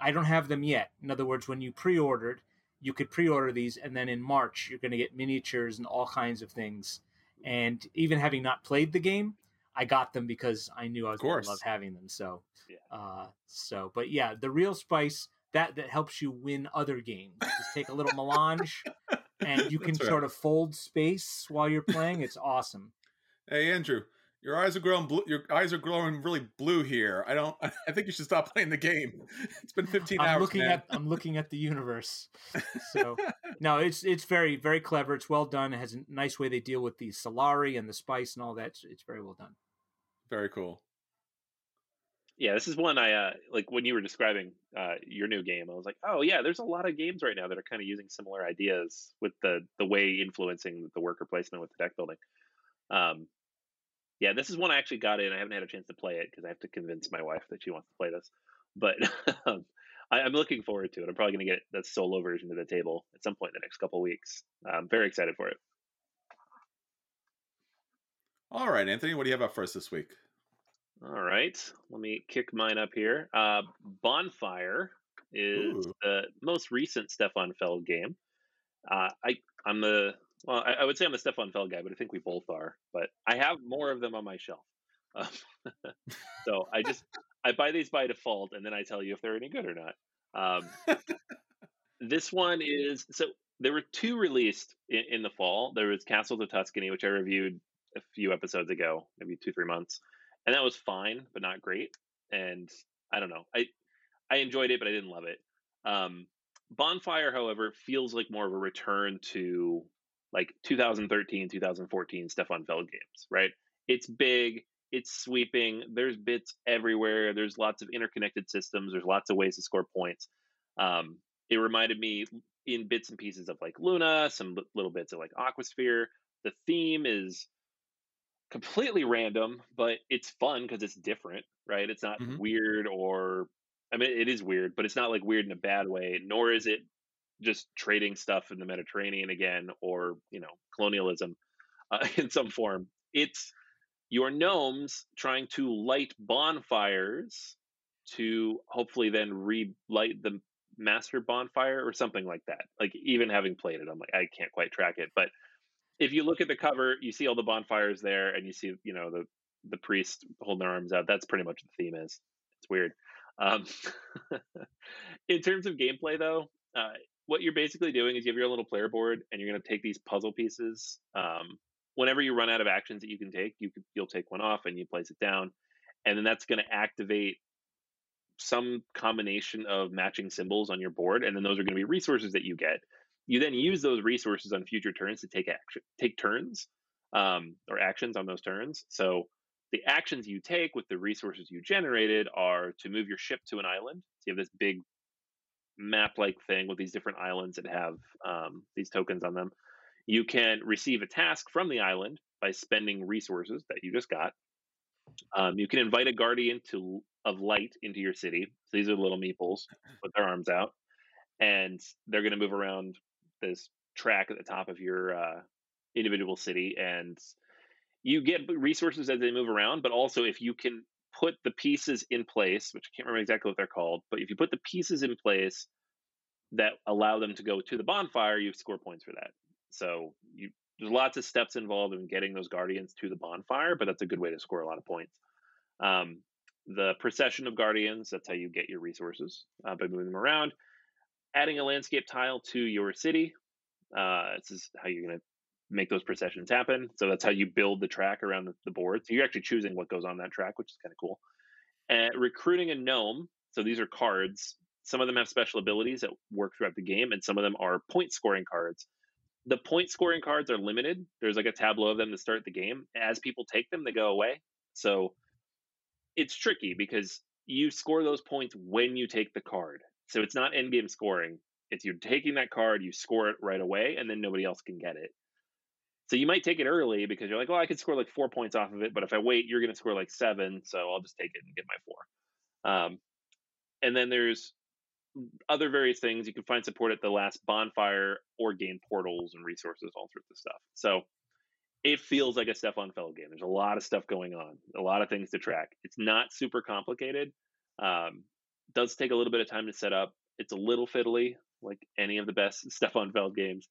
I don't have them yet. In other words, when you pre-ordered, you could pre-order these, and then in March, you're going to get miniatures and all kinds of things. And even having not played the game, I got them because I knew I was going to love having them. So, yeah. But yeah, the real spice, that helps you win other games. Just take a little melange, and you can sort of fold space while you're playing. It's awesome. Hey, Andrew, your eyes are growing blue. Your eyes are growing really blue here. I think you should stop playing the game. It's been 15 hours. I'm looking at the universe. So no, it's very, very clever. It's well done. It has a nice way they deal with the Solari and the spice and all that. It's very well done. Very cool. Yeah, this is one I like. When you were describing your new game, I was like, oh yeah, there's a lot of games right now that are kind of using similar ideas with the way influencing the worker placement with the deck building. Yeah, this is one I actually got in. I haven't had a chance to play it because I have to convince my wife that she wants to play this. But I'm looking forward to it. I'm probably going to get that solo version to the table at some point in the next couple of weeks. I'm very excited for it. All right, Anthony, what do you have up for us this week? All right, let me kick mine up here. Bonfire is the most recent Stefan Feld game. I would say I'm a Stefan Feld guy, but I think we both are. But I have more of them on my shelf. So I buy these by default, and then I tell you if they're any good or not. This one is... So there were two released in the fall. There was Castles of Tuscany, which I reviewed a few episodes ago, maybe 2-3 months. And that was fine, but not great. And I don't know. I enjoyed it, but I didn't love it. Bonfire, however, feels like more of a return to... like 2013, 2014 Stefan Feld games, right? It's big, it's sweeping, there's bits everywhere, there's lots of interconnected systems, there's lots of ways to score points. It reminded me in bits and pieces of like Luna, some little bits of like Aquasphere. The theme is completely random, but it's fun because it's different, right? It's not weird or, I mean, it is weird, but it's not like weird in a bad way, nor is it just trading stuff in the Mediterranean again, or, you know, colonialism in some form. It's your gnomes trying to light bonfires to hopefully then relight the master bonfire or something like that. Like, even having played it, I'm like, I can't quite track it. But if you look at the cover, you see all the bonfires there, and you see, you know, the priest holding their arms out. That's pretty much what the theme is. It's weird. In terms of gameplay, though, what you're basically doing is you have your little player board, and you're going to take these puzzle pieces. Whenever you run out of actions that you can take, you'll take one off and you place it down. And then that's going to activate some combination of matching symbols on your board. And then those are going to be resources that you get. You then use those resources on future turns to take turns or actions on those turns. So the actions you take with the resources you generated are to move your ship to an island. So you have this big map-like thing with these different islands that have these tokens on them. You can receive a task from the island by spending resources that you just got. You can invite a guardian of light into your city. So these are little meeples with their arms out, and they're going to move around this track at the top of your individual city, and you get resources as they move around. But also, if you can put the pieces in place, which I can't remember exactly what they're called, but if you put the pieces in place that allow them to go to the bonfire, you score points for that. So there's lots of steps involved in getting those guardians to the bonfire, but that's a good way to score a lot of points. The procession of guardians, that's how you get your resources, by moving them around. Adding a landscape tile to your city, this is how you're going to make those processions happen. So that's how you build the track around the board. So you're actually choosing what goes on that track, which is kind of cool. Recruiting a gnome. So these are cards. Some of them have special abilities that work throughout the game, and some of them are point scoring cards. The point scoring cards are limited. There's like a tableau of them to start the game. As people take them, they go away. So it's tricky because you score those points when you take the card. So it's not end game scoring. If you're taking that card, you score it right away, and then nobody else can get it. So you might take it early because you're like, well, I could score like 4 points off of it, but if I wait, you're going to score like seven, so I'll just take it and get my 4. And then there's other various things. You can find support at the last bonfire or gain portals and resources, all sorts of stuff. So it feels like a Stefan Feld game. There's a lot of stuff going on, a lot of things to track. It's not super complicated. Does take a little bit of time to set up. It's a little fiddly, like any of the best Stefan Feld games.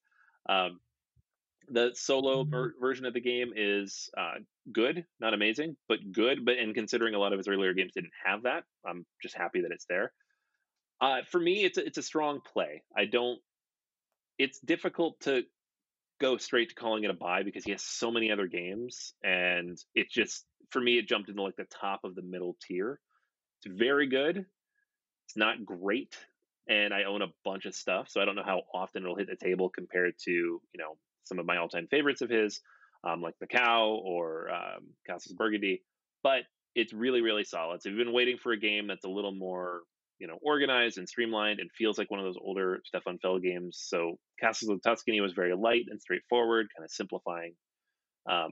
The solo version of the game is good, not amazing, but good. But in considering a lot of his earlier games didn't have that, I'm just happy that it's there. For me, it's a strong play. It's difficult to go straight to calling it a buy because he has so many other games, and it just, for me, it jumped into like the top of the middle tier. It's very good. It's not great, and I own a bunch of stuff, so I don't know how often it'll hit the table compared to, you know, some of my all-time favorites of his, like The Cow or Castles of Burgundy, but it's really, really solid. So if you've been waiting for a game that's a little more, you know, organized and streamlined and feels like one of those older Stefan Feld games. So Castles of Tuscany was very light and straightforward, kind of simplifying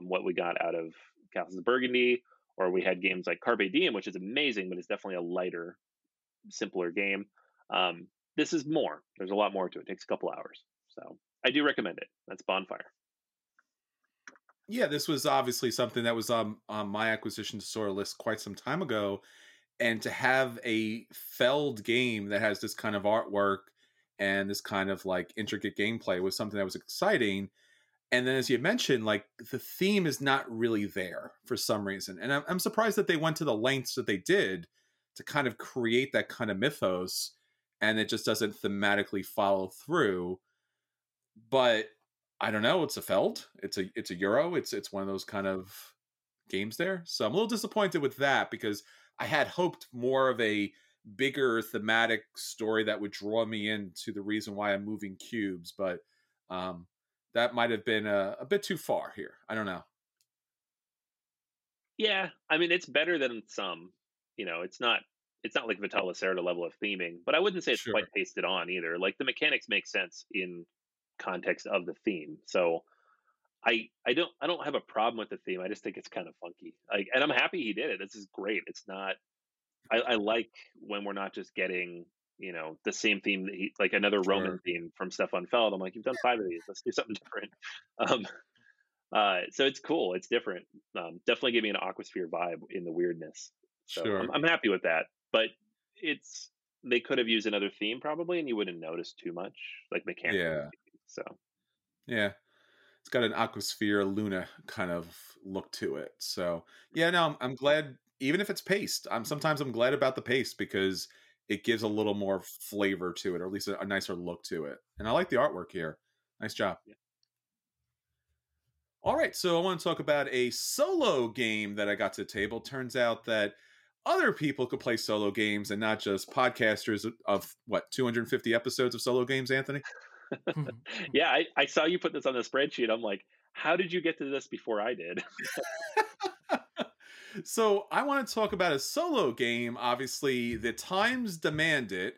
what we got out of Castles of Burgundy, or we had games like Carpe Diem, which is amazing, but it's definitely a lighter, simpler game. This is more. There's a lot more to it. It takes a couple hours. So I do recommend it. That's Bonfire. Yeah, this was obviously something that was on my acquisition disorder list quite some time ago. And to have a Feld game that has this kind of artwork and this kind of like intricate gameplay was something that was exciting. And then as you mentioned, like the theme is not really there for some reason. And I'm surprised that they went to the lengths that they did to kind of create that kind of mythos, and it just doesn't thematically follow through. But I don't know. It's a Feld. It's a Euro. It's one of those kind of games there. So I'm a little disappointed with that because I had hoped more of a bigger thematic story that would draw me into the reason why I'm moving cubes. But that might have been a bit too far here. I don't know. Yeah, I mean, it's better than some. You know, it's not like Vitale Serra level of theming, but I wouldn't say it's quite pasted on either. Like the mechanics make sense in context of the theme. So I don't have a problem with the theme. I just think it's kind of funky. And I'm happy he did it. This is great. It's not, I like when we're not just getting, you know, the same theme that like another Roman theme from Stefan Feld. I'm like, you've done 5 of these. Let's do something different. So it's cool. It's different. Definitely gave me an Aquasphere vibe in the weirdness. So I'm happy with that, but they could have used another theme probably, and you wouldn't notice too much, like mechanics. Yeah. So, yeah, it's got an Aquasphere Luna kind of look to it. So, yeah, no, I'm glad, even if it's paced. Sometimes I'm glad about the pace because it gives a little more flavor to it, or at least a nicer look to it. And I like the artwork here. Nice job. Yeah. All right, so I want to talk about a solo game that I got to the table. Turns out that other people could play solo games and not just podcasters of, what, 250 episodes of solo games, Anthony? Yeah, I saw you put this on the spreadsheet. I'm like, how did you get to this before I did? So I want to talk about a solo game. Obviously, the times demand it,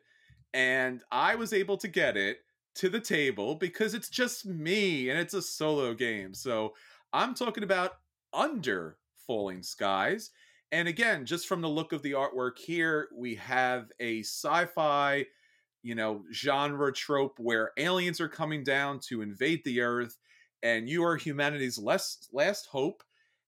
and I was able to get it to the table because it's just me and it's a solo game. So I'm talking about Under Falling Skies. And again, just from the look of the artwork here, we have a sci-fi, you know, genre trope where aliens are coming down to invade the Earth, and you are humanity's last hope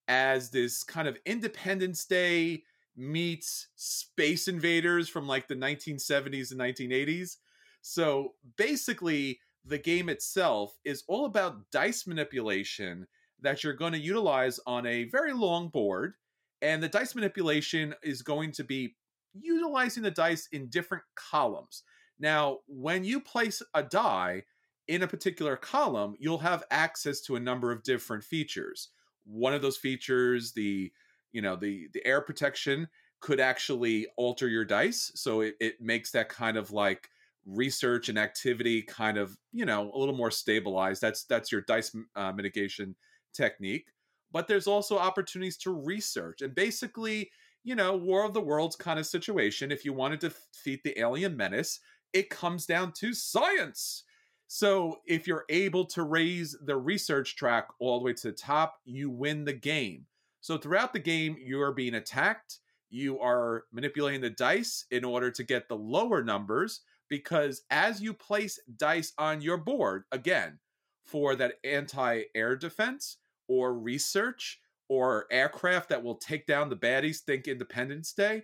as this kind of Independence Day meets Space Invaders from like the 1970s and 1980s. So basically, the game itself is all about dice manipulation that you're going to utilize on a very long board. And the dice manipulation is going to be utilizing the dice in different columns. Now, when you place a die in a particular column, you'll have access to a number of different features. One of those features, the air protection could actually alter your dice. So it makes that kind of like research and activity kind of, you know, a little more stabilized. That's your dice mitigation technique. But there's also opportunities to research. And basically, you know, War of the Worlds kind of situation, if you wanted to defeat the alien menace, it comes down to science. So if you're able to raise the research track all the way to the top, you win the game. So throughout the game, you're being attacked. You are manipulating the dice in order to get the lower numbers, because as you place dice on your board, again, for that anti-air defense or research or aircraft that will take down the baddies, think Independence Day,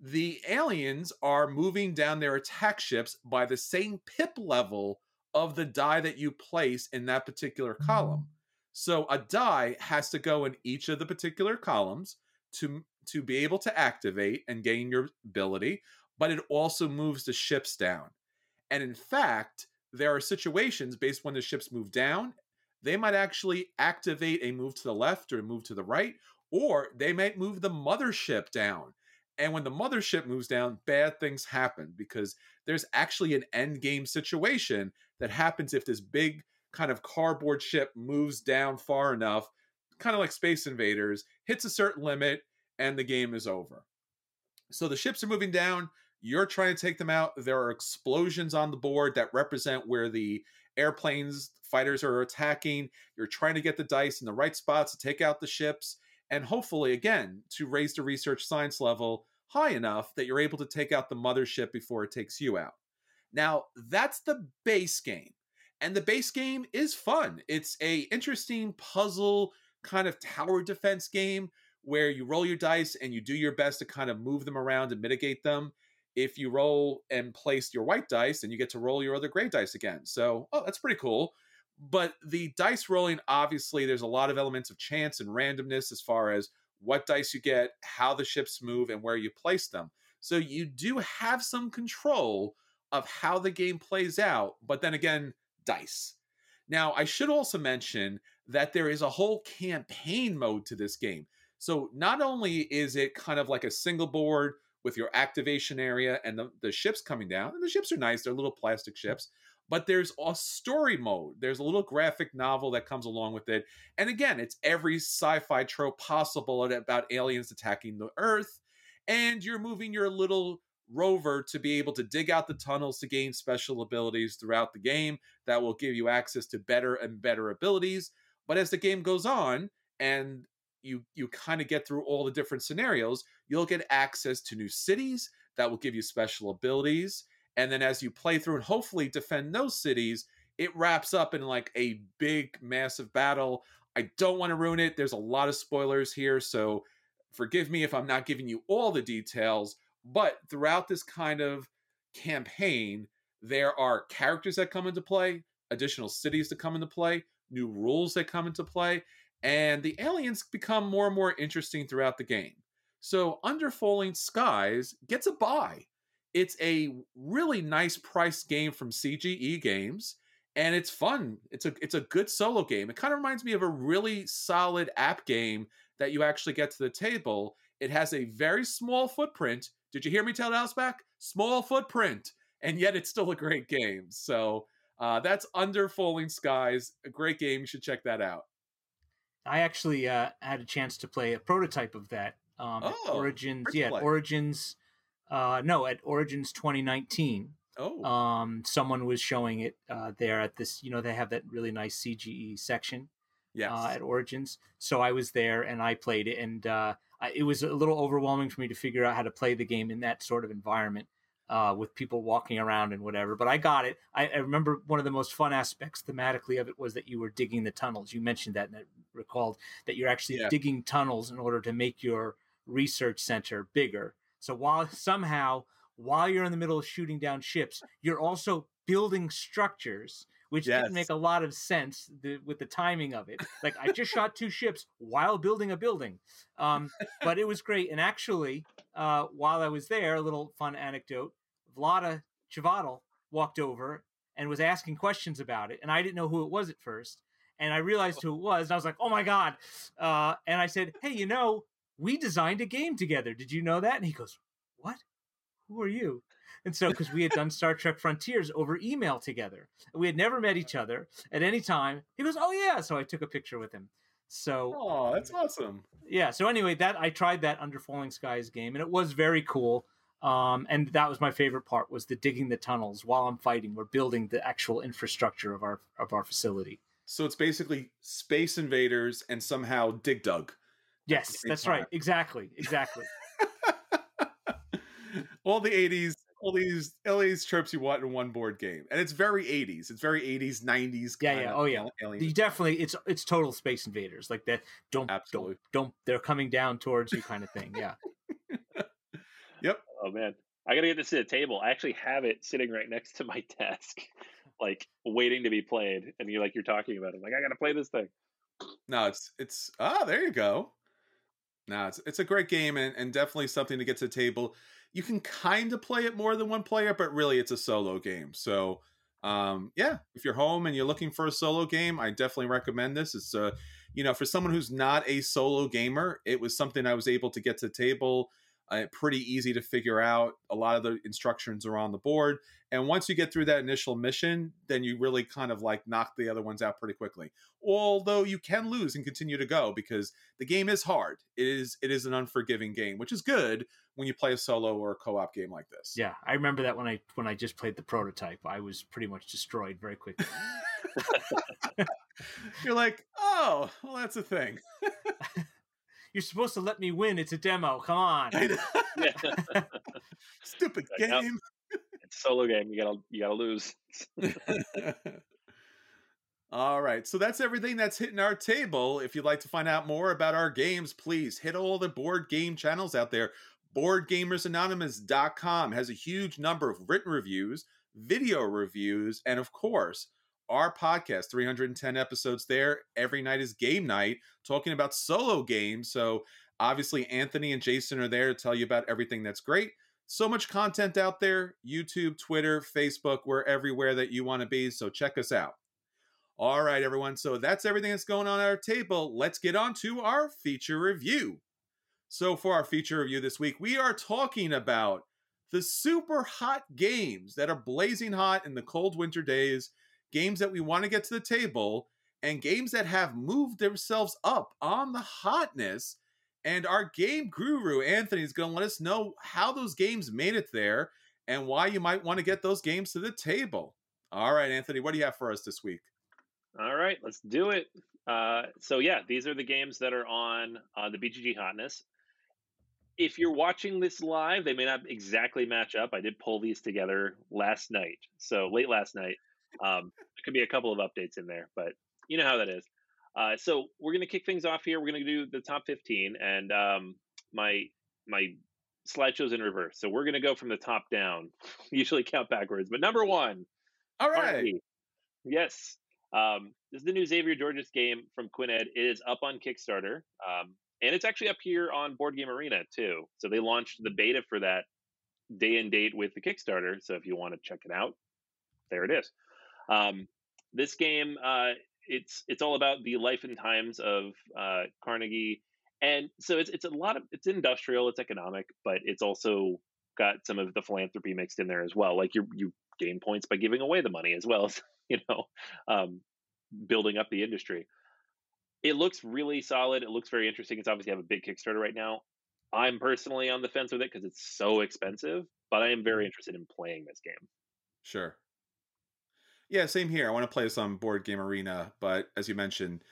the aliens are moving down their attack ships by the same pip level of the die that you place in that particular column. So a die has to go in each of the particular columns to be able to activate and gain your ability, but it also moves the ships down. And in fact, there are situations based on when the ships move down, they might actually activate a move to the left or a move to the right, or they might move the mothership down. And when the mothership moves down, bad things happen, because there's actually an end game situation that happens if this big kind of cardboard ship moves down far enough, kind of like Space Invaders, hits a certain limit, and the game is over. So the ships are moving down. You're trying to take them out. There are explosions on the board that represent where the airplanes, fighters are attacking. You're trying to get the dice in the right spots to take out the ships. And hopefully, again, to raise the research science level high enough that you're able to take out the mothership before it takes you out. Now, that's the base game. And the base game is fun. It's an interesting puzzle kind of tower defense game where you roll your dice and you do your best to kind of move them around and mitigate them. If you roll and place your white dice, then you get to roll your other gray dice again. So, that's pretty cool. But the dice rolling, obviously, there's a lot of elements of chance and randomness as far as what dice you get, how the ships move, and where you place them. So you do have some control of how the game plays out, but then again, dice. Now, I should also mention that there is a whole campaign mode to this game. So not only is it kind of like a single board with your activation area and the ships coming down, and the ships are nice, they're little plastic ships, but there's a story mode. There's a little graphic novel that comes along with it. And again, it's every sci-fi trope possible about aliens attacking the Earth. And you're moving your little rover to be able to dig out the tunnels to gain special abilities throughout the game that will give you access to better and better abilities. But as the game goes on and you kind of get through all the different scenarios, you'll get access to new cities that will give you special abilities. And then as you play through and hopefully defend those cities, it wraps up in like a big, massive battle. I don't want to ruin it. There's a lot of spoilers here, so forgive me if I'm not giving you all the details. But throughout this kind of campaign, there are characters that come into play, additional cities that come into play, new rules that come into play, and the aliens become more and more interesting throughout the game. So Under Falling Skies gets a buy. It's a really nice priced game from CGE Games, and it's fun. It's a good solo game. It kind of reminds me of a really solid app game that you actually get to the table. It has a very small footprint. Did you hear me tell Dallas back? Small footprint. And yet it's still a great game. So that's Under Falling Skies. A great game. You should check that out. I actually had a chance to play a prototype of that. Origins. Yeah, Origins. At Origins 2019. Someone was showing it there at this, you know, they have that really nice CGE section. Yes. At Origins. So I was there and I played it, and it was a little overwhelming for me to figure out how to play the game in that sort of environment with people walking around and whatever. But I got it. I remember one of the most fun aspects thematically of it was that you were digging the tunnels. You mentioned that, and I recalled that you're actually digging tunnels in order to make your research center bigger. So while you're in the middle of shooting down ships, you're also building structures, which didn't make a lot of sense with the timing of it. Like, I just shot two ships while building a building. But it was great. And actually, while I was there, a little fun anecdote, Vlada Chivadl walked over and was asking questions about it. And I didn't know who it was at first. And I realized who it was. And I was like, oh, my God. And I said, hey, you know, we designed a game together. Did you know that? And he goes, what? Who are you? And so, because we had done Star Trek Frontiers over email together. We had never met each other at any time. He goes, oh, yeah. So I took a picture with him. So, oh, that's awesome. Yeah. So anyway, that I tried that Under Falling Skies game, and it was very cool. And that was my favorite part, was the digging the tunnels while I'm fighting. We're building the actual infrastructure of our facility. So it's basically Space Invaders and somehow Dig Dug. Yes, that's right. Exactly. Exactly. All the 80s, all these LA's tropes you want in one board game. And it's very 80s. It's very 80s, 90s. Yeah, yeah. Oh, yeah. You definitely, it's total Space Invaders. Like that, don't, they're coming down towards you kind of thing. Yeah. Yep. Oh, man. I got to get this to the table. I actually have it sitting right next to my desk, like waiting to be played. And you're talking about it. I'm like, I got to play this thing. No, it's, ah, there you go. No, it's a great game and definitely something to get to the table. You can kind of play it more than one player, but really it's a solo game. So, yeah, if you're home and you're looking for a solo game, I definitely recommend this. It's, for someone who's not a solo gamer, it was something I was able to get to the table. Pretty easy to figure out. A lot of the instructions are on the board. And once you get through that initial mission, then you really kind of like knock the other ones out pretty quickly. Although you can lose and continue to go because the game is hard. It is an unforgiving game, which is good when you play a solo or a co-op game like this. Yeah, I remember that when I just played the prototype, I was pretty much destroyed very quickly. You're like, oh, well, that's a thing. You're supposed to let me win. It's a demo. Come on. Stupid game. Nope. It's a solo game. You gotta lose. All right. So that's everything that's hitting our table. If you'd like to find out more about our games, please hit all the board game channels out there. BoardGamersAnonymous.com has a huge number of written reviews, video reviews, and of course, our podcast, 310 episodes there. Every night is game night, talking about solo games. So obviously Anthony and Jason are there to tell you about everything that's great. So much content out there, YouTube, Twitter, Facebook, we're everywhere that you want to be. So check us out. All right, everyone. So that's everything that's going on at our table. Let's get on to our feature review. So for our feature review this week, we are talking about the super hot games that are blazing hot in the cold winter days. Games that we want to get to the table, and games that have moved themselves up on the hotness. And our game guru, Anthony, is going to let us know how those games made it there and why you might want to get those games to the table. All right, Anthony, what do you have for us this week? All right, let's do it. These are the games that are on the BGG hotness. If you're watching this live, they may not exactly match up. I did pull these together last night, so late last night. There could be a couple of updates in there, but you know how that is. So we're going to kick things off here. We're going to do the top 15, and my slideshow's in reverse. So we're going to go from the top down. Usually count backwards, but number one. All right. Party. Yes. This is the new Xavier Georges game from Quined. It is up on Kickstarter, and it's actually up here on Board Game Arena, too. So they launched the beta for that day and date with the Kickstarter. So if you want to check it out, there it is. This game, it's all about the life and times of Carnegie, and so it's a lot of, it's industrial, it's economic, but it's also got some of the philanthropy mixed in there as well. Like you gain points by giving away the money as well as building up the industry. It looks really solid. It looks very interesting. It's obviously have a big Kickstarter right now. I'm personally on the fence with it because it's so expensive, but I am very interested in playing this game. Sure. Yeah, same here. I want to play this on Board Game Arena, but as you mentioned,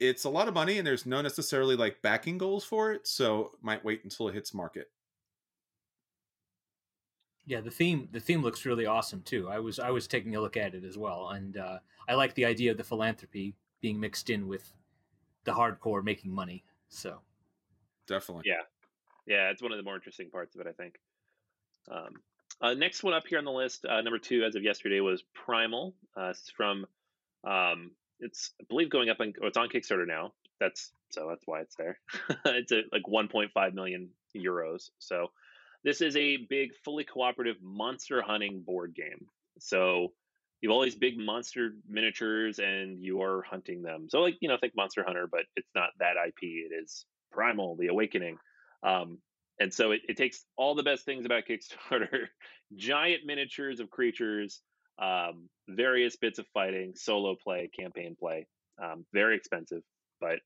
it's a lot of money and there's no necessarily like backing goals for it, so might wait until it hits market. Yeah, the theme looks really awesome too. I was taking a look at it as well, and I like the idea of the philanthropy being mixed in with the hardcore making money. So definitely, yeah, it's one of the more interesting parts of it, I think. Next one up here on the list, number two as of yesterday, was Primal. It's from, I believe going up on, it's on Kickstarter now. That's why it's there. It's like 1.5 million euros. So this is a big, fully cooperative monster hunting board game. So you have all these big monster miniatures and you are hunting them. So like, think Monster Hunter, but it's not that IP. It is Primal, The Awakening. And so it takes all the best things about Kickstarter, giant miniatures of creatures, various bits of fighting, solo play, campaign play, very expensive, but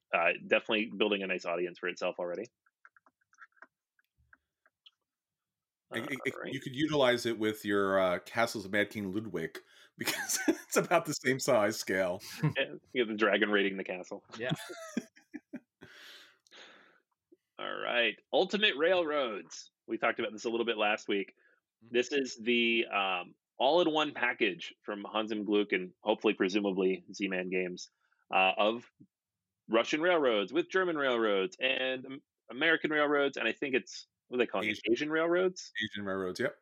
definitely building a nice audience for itself already. You could utilize it with your Castles of Mad King Ludwig, because it's about the same size scale. You have the dragon raiding the castle. Yeah. All right. Ultimate Railroads. We talked about this a little bit last week. This is the all-in-one package from Hansen Gluck and hopefully, presumably, Z-Man Games of Russian railroads with German railroads and American railroads. And I think it's, what they call it? Asian railroads? Asian railroads, yep.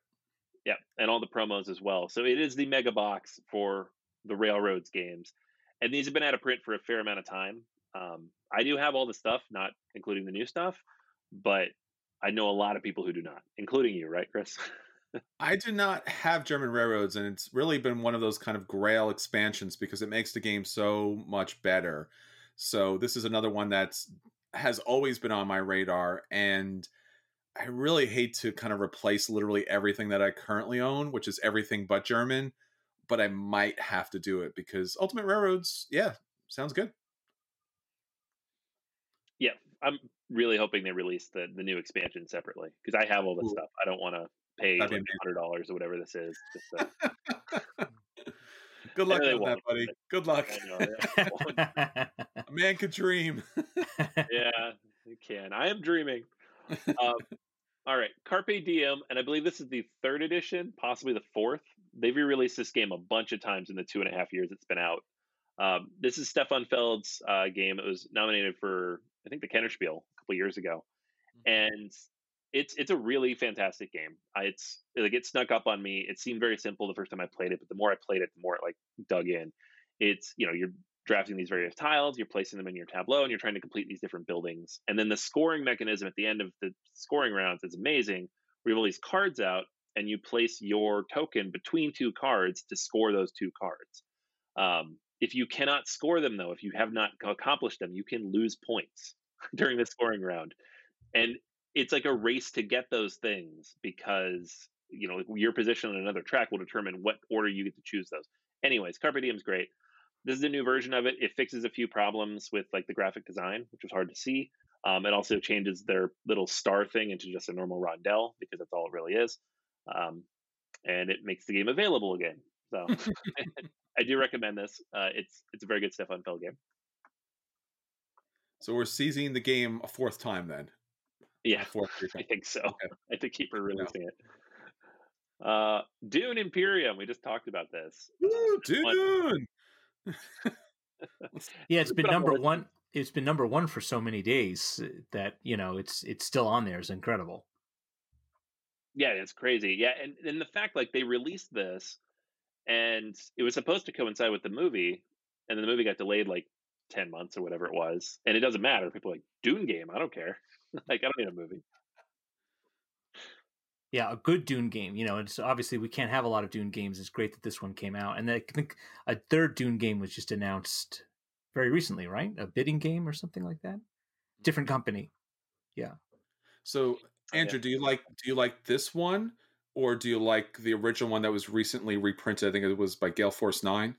Yeah, and all the promos as well. So it is the mega box for the Railroads games. And these have been out of print for a fair amount of time. I do have all the stuff, not including the new stuff, but I know a lot of people who do not, including you, right, Chris? I do not have German Railroads, and it's really been one of those kind of grail expansions because it makes the game so much better. So this is another one that has always been on my radar, and I really hate to kind of replace literally everything that I currently own, which is everything but German, but I might have to do it because Ultimate Railroads, yeah, sounds good. Yeah, I'm really hoping they release the new expansion separately because I have all this stuff. I don't want to pay like $100 or whatever this is. Just Good luck with that, buddy. Good luck. A man could dream. Yeah, you can. I am dreaming. All right, Carpe Diem, and I believe this is the third edition, possibly the fourth. They've re-released this game a bunch of times in the 2.5 years it's been out. This is Stefan Feld's game. It was nominated for, I think, the Kennerspiel a couple years ago, and it's a really fantastic game. It snuck up on me. It seemed very simple the first time I played it, but the more I played it, the more it dug in. It's you're drafting these various tiles, you're placing them in your tableau, and you're trying to complete these different buildings. And then the scoring mechanism at the end of the scoring rounds is amazing. We have all these cards out, and you place your token between two cards to score those two cards. If you cannot score them, though, if you have not accomplished them, you can lose points during the scoring round. And it's like a race to get those things because your position on another track will determine what order you get to choose those. Anyways, Carpe Diem is great. This is a new version of it. It fixes a few problems with the graphic design, which was hard to see. It also changes their little star thing into just a normal rondelle because that's all it really is. And it makes the game available again. So I do recommend this. It's a very good Stefan Feld game. So we're seizing the game a fourth time then. Yeah, I think so. Okay. I think keep releasing it. Dune Imperium. We just talked about this. Woo, Dune! Yeah, it's been number one. It's been number one for so many days that it's still on there is incredible. Yeah, it's crazy. Yeah, and the fact they released this, and it was supposed to coincide with the movie, and then the movie got delayed 10 months or whatever it was, and it doesn't matter. People are Dune game. I don't care. I don't need a movie. Yeah, a good Dune game, it's obviously we can't have a lot of Dune games. It's great that this one came out. And I think a third Dune game was just announced very recently, right? A bidding game or something like that. Different company. Yeah. So, Andrew, do you like this one or do you like the original one that was recently reprinted? I think it was by Gale Force 9,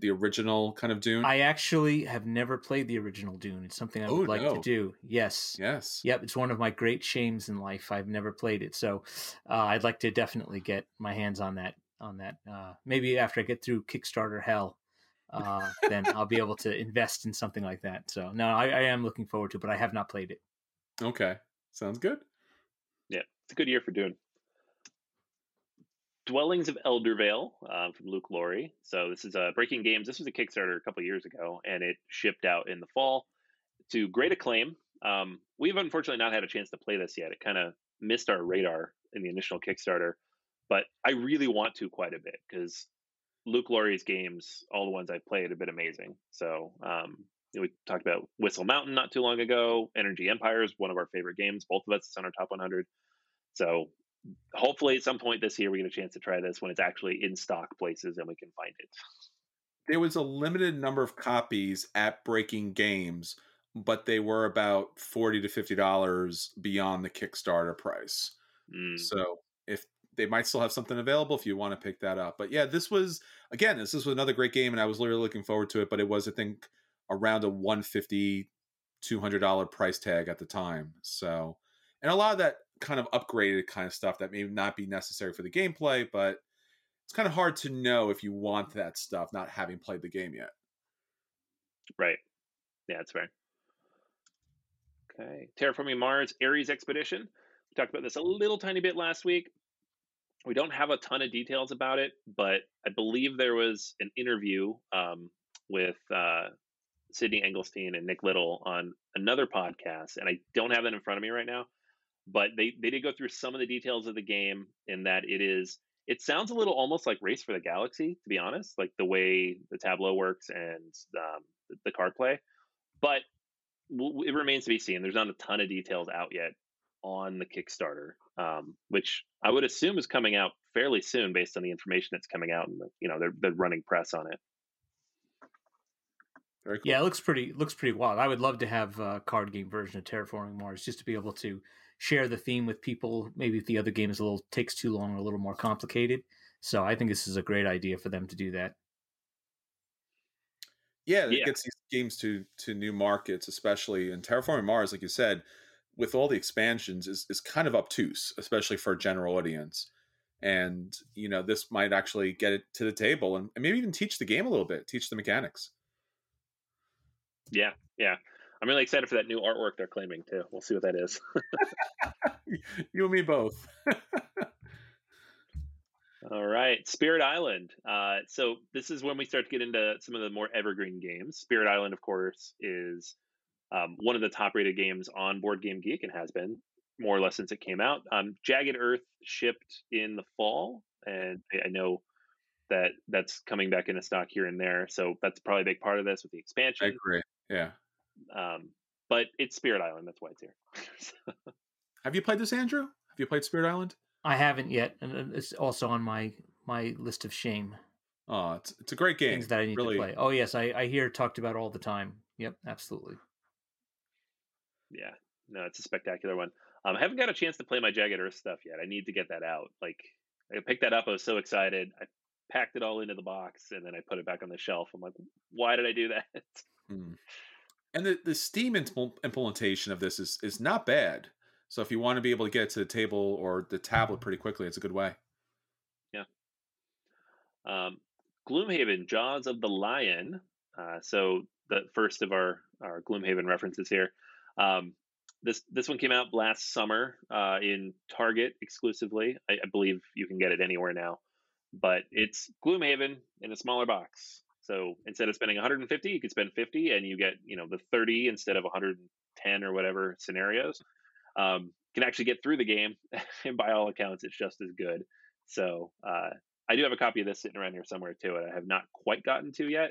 the original kind of Dune. I actually have never played the original Dune. It's something I would like to do. Yes. Yep. It's one of my great shames in life. I've never played it. So I'd like to definitely get my hands on that, maybe after I get through Kickstarter hell, then I'll be able to invest in something like that. So no, I am looking forward to it, but I have not played it. Okay. Sounds good. Yeah. It's a good year for Dune. Dwellings of Eldervale from Luke Laurie. So this is Breaking Games. This was a Kickstarter a couple years ago, and it shipped out in the fall to great acclaim. We've unfortunately not had a chance to play this yet. It kind of missed our radar in the initial Kickstarter, but I really want to quite a bit because Luke Laurie's games, all the ones I've played, have been amazing. So we talked about Whistle Mountain not too long ago. Energy Empires, one of our favorite games. Both of us, it's on our top 100. So hopefully at some point this year we get a chance to try this when it's actually in stock places and we can find it. There was a limited number of copies at Breaking Games. but they were about $40 to $50 beyond the Kickstarter price. Mm. So if they might still have something available if you want to pick that up. But yeah, this was, again, this was another great game, and I was literally looking forward to it, but it was, I think, around a $150, $200 price tag at the time. So, and a lot of that kind of upgraded kind of stuff that may not be necessary for the gameplay, but it's kind of hard to know if you want that stuff, not having played the game yet. Right. Yeah, that's fair. Okay. Terraforming Mars, Ares Expedition. We talked about this a little tiny bit last week. We don't have a ton of details about it, but I believe there was an interview with Sidney Engelstein and Nick Little on another podcast, and I don't have that in front of me right now, but they did go through some of the details of the game in that it sounds a little almost like Race for the Galaxy, to be honest, like the way the tableau works and the card play, but it remains to be seen. There's not a ton of details out yet on the Kickstarter, which I would assume is coming out fairly soon based on the information that's coming out and they're running press on it. Very cool. Yeah, it looks pretty wild. I would love to have a card game version of Terraforming Mars just to be able to share the theme with people. Maybe if the other game is takes too long or a little more complicated. So I think this is a great idea for them to do that. Yeah, it gets these games to new markets, especially. And Terraforming Mars, like you said, with all the expansions, is kind of obtuse, especially for a general audience. And, this might actually get it to the table and maybe even teach the game a little bit, teach the mechanics. Yeah. I'm really excited for that new artwork they're claiming, too. We'll see what that is. You and me both. All right. Spirit Island. So this is when we start to get into some of the more evergreen games. Spirit Island, of course, is one of the top-rated games on Board Game Geek and has been more or less since it came out. Jagged Earth shipped in the fall, and I know that's coming back into stock here and there. So that's probably a big part of this with the expansion. I agree. Yeah. But it's Spirit Island. That's why it's here. Have you played this, Andrew? Have you played Spirit Island? I haven't yet. And it's also on my list of shame. Oh, it's a great game. Things that I need to play. Oh yes. I hear it talked about all the time. Yep. Absolutely. Yeah, no, it's a spectacular one. I haven't got a chance to play my Jagged Earth stuff yet. I need to get that out. Like I picked that up. I was so excited. I packed it all into the box and then I put it back on the shelf. I'm like, why did I do that? Mm. And the Steam implementation of this is not bad. So if you want to be able to get it to the table or the tablet pretty quickly, it's a good way. Yeah. Gloomhaven, Jaws of the Lion. So the first of our Gloomhaven references here. This one came out last summer in Target exclusively. I believe you can get it anywhere now. But it's Gloomhaven in a smaller box. So instead of spending $150, you could spend $50 and you get, the 30 instead of 110 or whatever scenarios. Can actually get through the game. And by all accounts, it's just as good. So I do have a copy of this sitting around here somewhere too. And I have not quite gotten to yet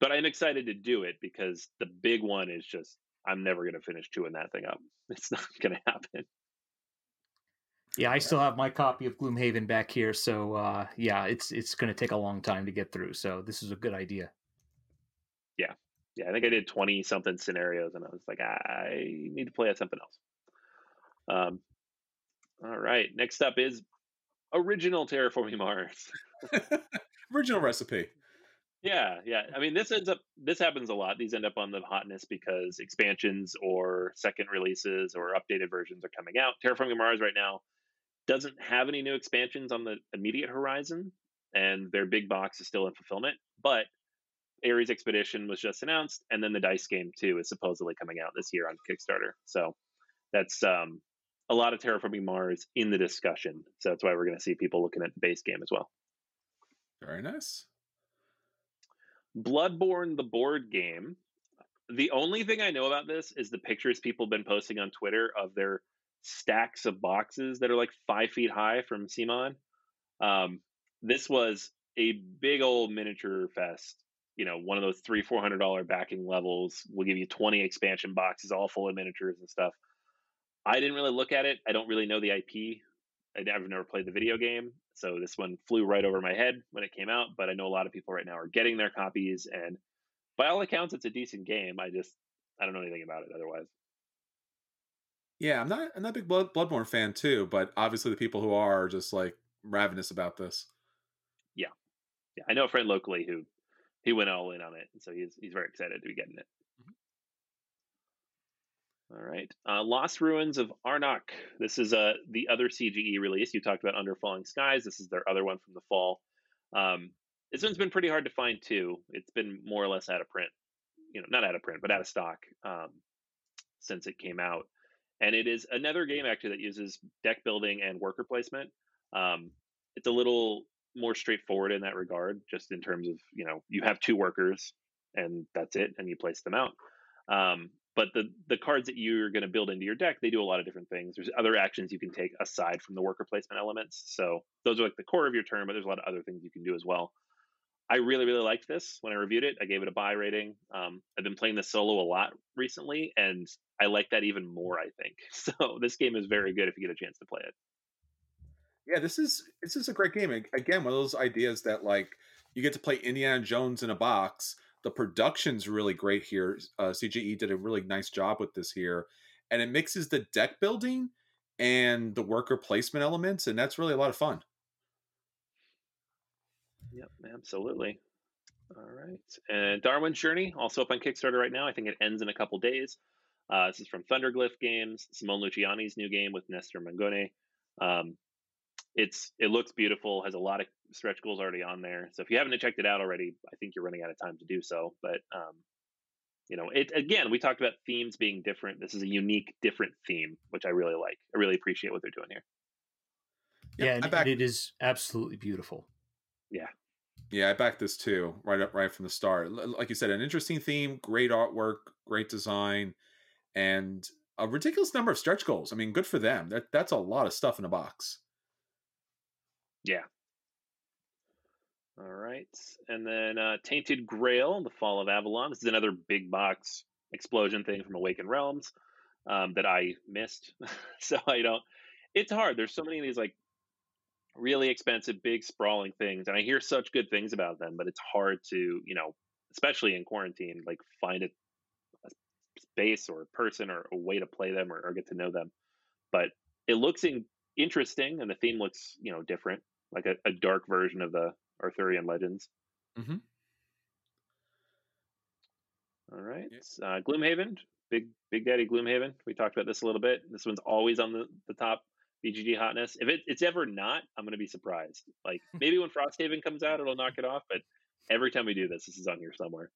but I'm excited to do it because the big one is just, I'm never going to finish chewing that thing up. It's not going to happen. Yeah, I still have my copy of Gloomhaven back here, so it's going to take a long time to get through. So this is a good idea. Yeah, I think I did 20-something scenarios, and I was like, I need to play at something else. All right, next up is original Terraforming Mars. Original recipe. Yeah. I mean, this happens a lot. These end up on the hotness because expansions or second releases or updated versions are coming out. Terraforming Mars right now doesn't have any new expansions on the immediate horizon, and their big box is still in fulfillment. But Ares Expedition was just announced, and then the dice game too is supposedly coming out this year on Kickstarter. So that's a lot of Terraforming Mars in the discussion. So that's why we're going to see people looking at the base game as well. Very nice. Bloodborne, the board game. The only thing I know about this is the pictures people have been posting on Twitter of their stacks of boxes that are like 5 feet high from Simon. This was a big old miniature fest. One of those $300-$400 backing levels. We'll give you 20 expansion boxes, all full of miniatures and stuff. I didn't really look at it. I don't really know the IP. I've never played the video game, so this one flew right over my head when it came out, but I know a lot of people right now are getting their copies, and by all accounts, it's a decent game. I just I don't know anything about it otherwise. Yeah, I'm not a big Bloodborne fan too, but obviously the people who are just like ravenous about this. Yeah, yeah. I know a friend locally who he went all in on it, and so he's very excited to be getting it. All right, Lost Ruins of Arnak. This is the other CGE release. You talked about Under Falling Skies. This is their other one from the fall. This one's been pretty hard to find too. It's been more or less out of print. You know, not out of print, but out of stock since it came out. And it is another game actually that uses deck building and worker placement. It's a little more straightforward in that regard, just in terms of, you know, you have two workers and that's it, and you place them out. But the cards that you're going to build into your deck, they do a lot of different things. There's other actions you can take aside from the worker placement elements. So those are like the core of your turn, but there's a lot of other things you can do as well. I really, really liked this. When I reviewed it, I gave it a buy rating. I've been playing this solo a lot recently, and I like that even more, I think. So this game is very good if you get a chance to play it. Yeah, this is a great game. Again, one of those ideas that like you get to play Indiana Jones in a box. The production's really great here. CGE did a really nice job with this here. And it mixes the deck building and the worker placement elements, and that's really a lot of fun. Yep, absolutely. All right. And Darwin's Journey, also up on Kickstarter right now. I think it ends in a couple days. This is from Thunderglyph Games, Simone Luciani's new game with Nestor Mangone. It looks beautiful, has a lot of stretch goals already on there. So if you haven't checked it out already, I think you're running out of time to do so. But, you know, it again, we talked about themes being different. This is a unique, different theme, which I really like. I really appreciate what they're doing here. Yeah, and it is absolutely beautiful. Yeah. Yeah, I backed this too, right from the start. Like you said, an interesting theme, great artwork, great design, and a ridiculous number of stretch goals. I mean, good for them. That's a lot of stuff in a box. Yeah. All right. And then Tainted Grail, The Fall of Avalon. This is another big box explosion thing from Awakened Realms that I missed. So I don't... It's hard. There's so many of these like really expensive, big, sprawling things. And I hear such good things about them, but it's hard to, you know, especially in quarantine, like find a space or a person or a way to play them or get to know them. But it looks interesting, and the theme looks, you know, different, like a dark version of the Arthurian legends. Mm-hmm. All right. Yeah. Gloomhaven, Big Daddy Gloomhaven. We talked about this a little bit. This one's always on the top BGG hotness. If it's ever not, I'm going to be surprised. Like maybe when Frosthaven comes out, it'll knock it off. But every time we do this, this is on here somewhere.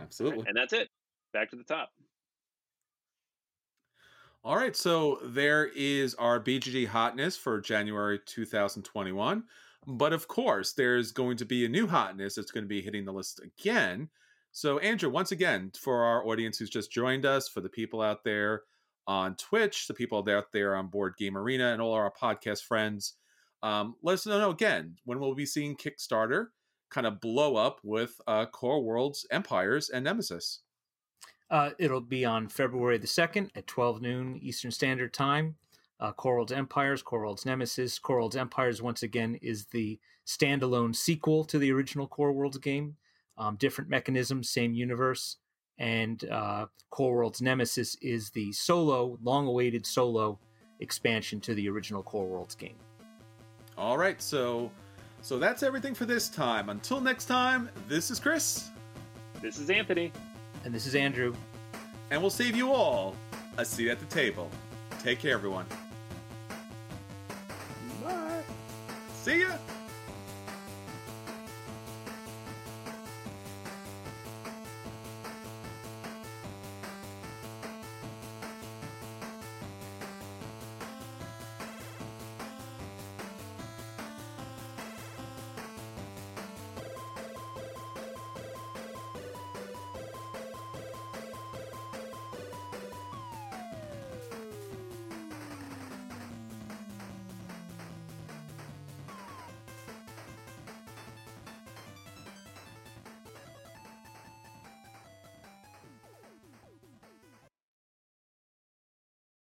Absolutely. Right, and that's it. Back to the top. All right, so there is our BGG hotness for January 2021. But of course, there's going to be a new hotness that's going to be hitting the list again. So Andrew, once again, for our audience who's just joined us, for the people out there on Twitch, the people out there on Board Game Arena, and all our podcast friends, let us know again when we'll be seeing Kickstarter kind of blow up with Core Worlds, Empires, and Nemesis. It'll be on February the 2nd at 12 noon Eastern Standard Time. Core Worlds Empires, Core Worlds Nemesis. Core Worlds Empires, once again, is the standalone sequel to the original Core Worlds game. Different mechanisms, same universe. And Core Worlds Nemesis is the solo, long-awaited solo expansion to the original Core Worlds game. All right, so that's everything for this time. Until next time, this is Chris. This is Anthony. And this is Andrew. And we'll save you all a seat at the table. Take care, everyone. Bye. See ya.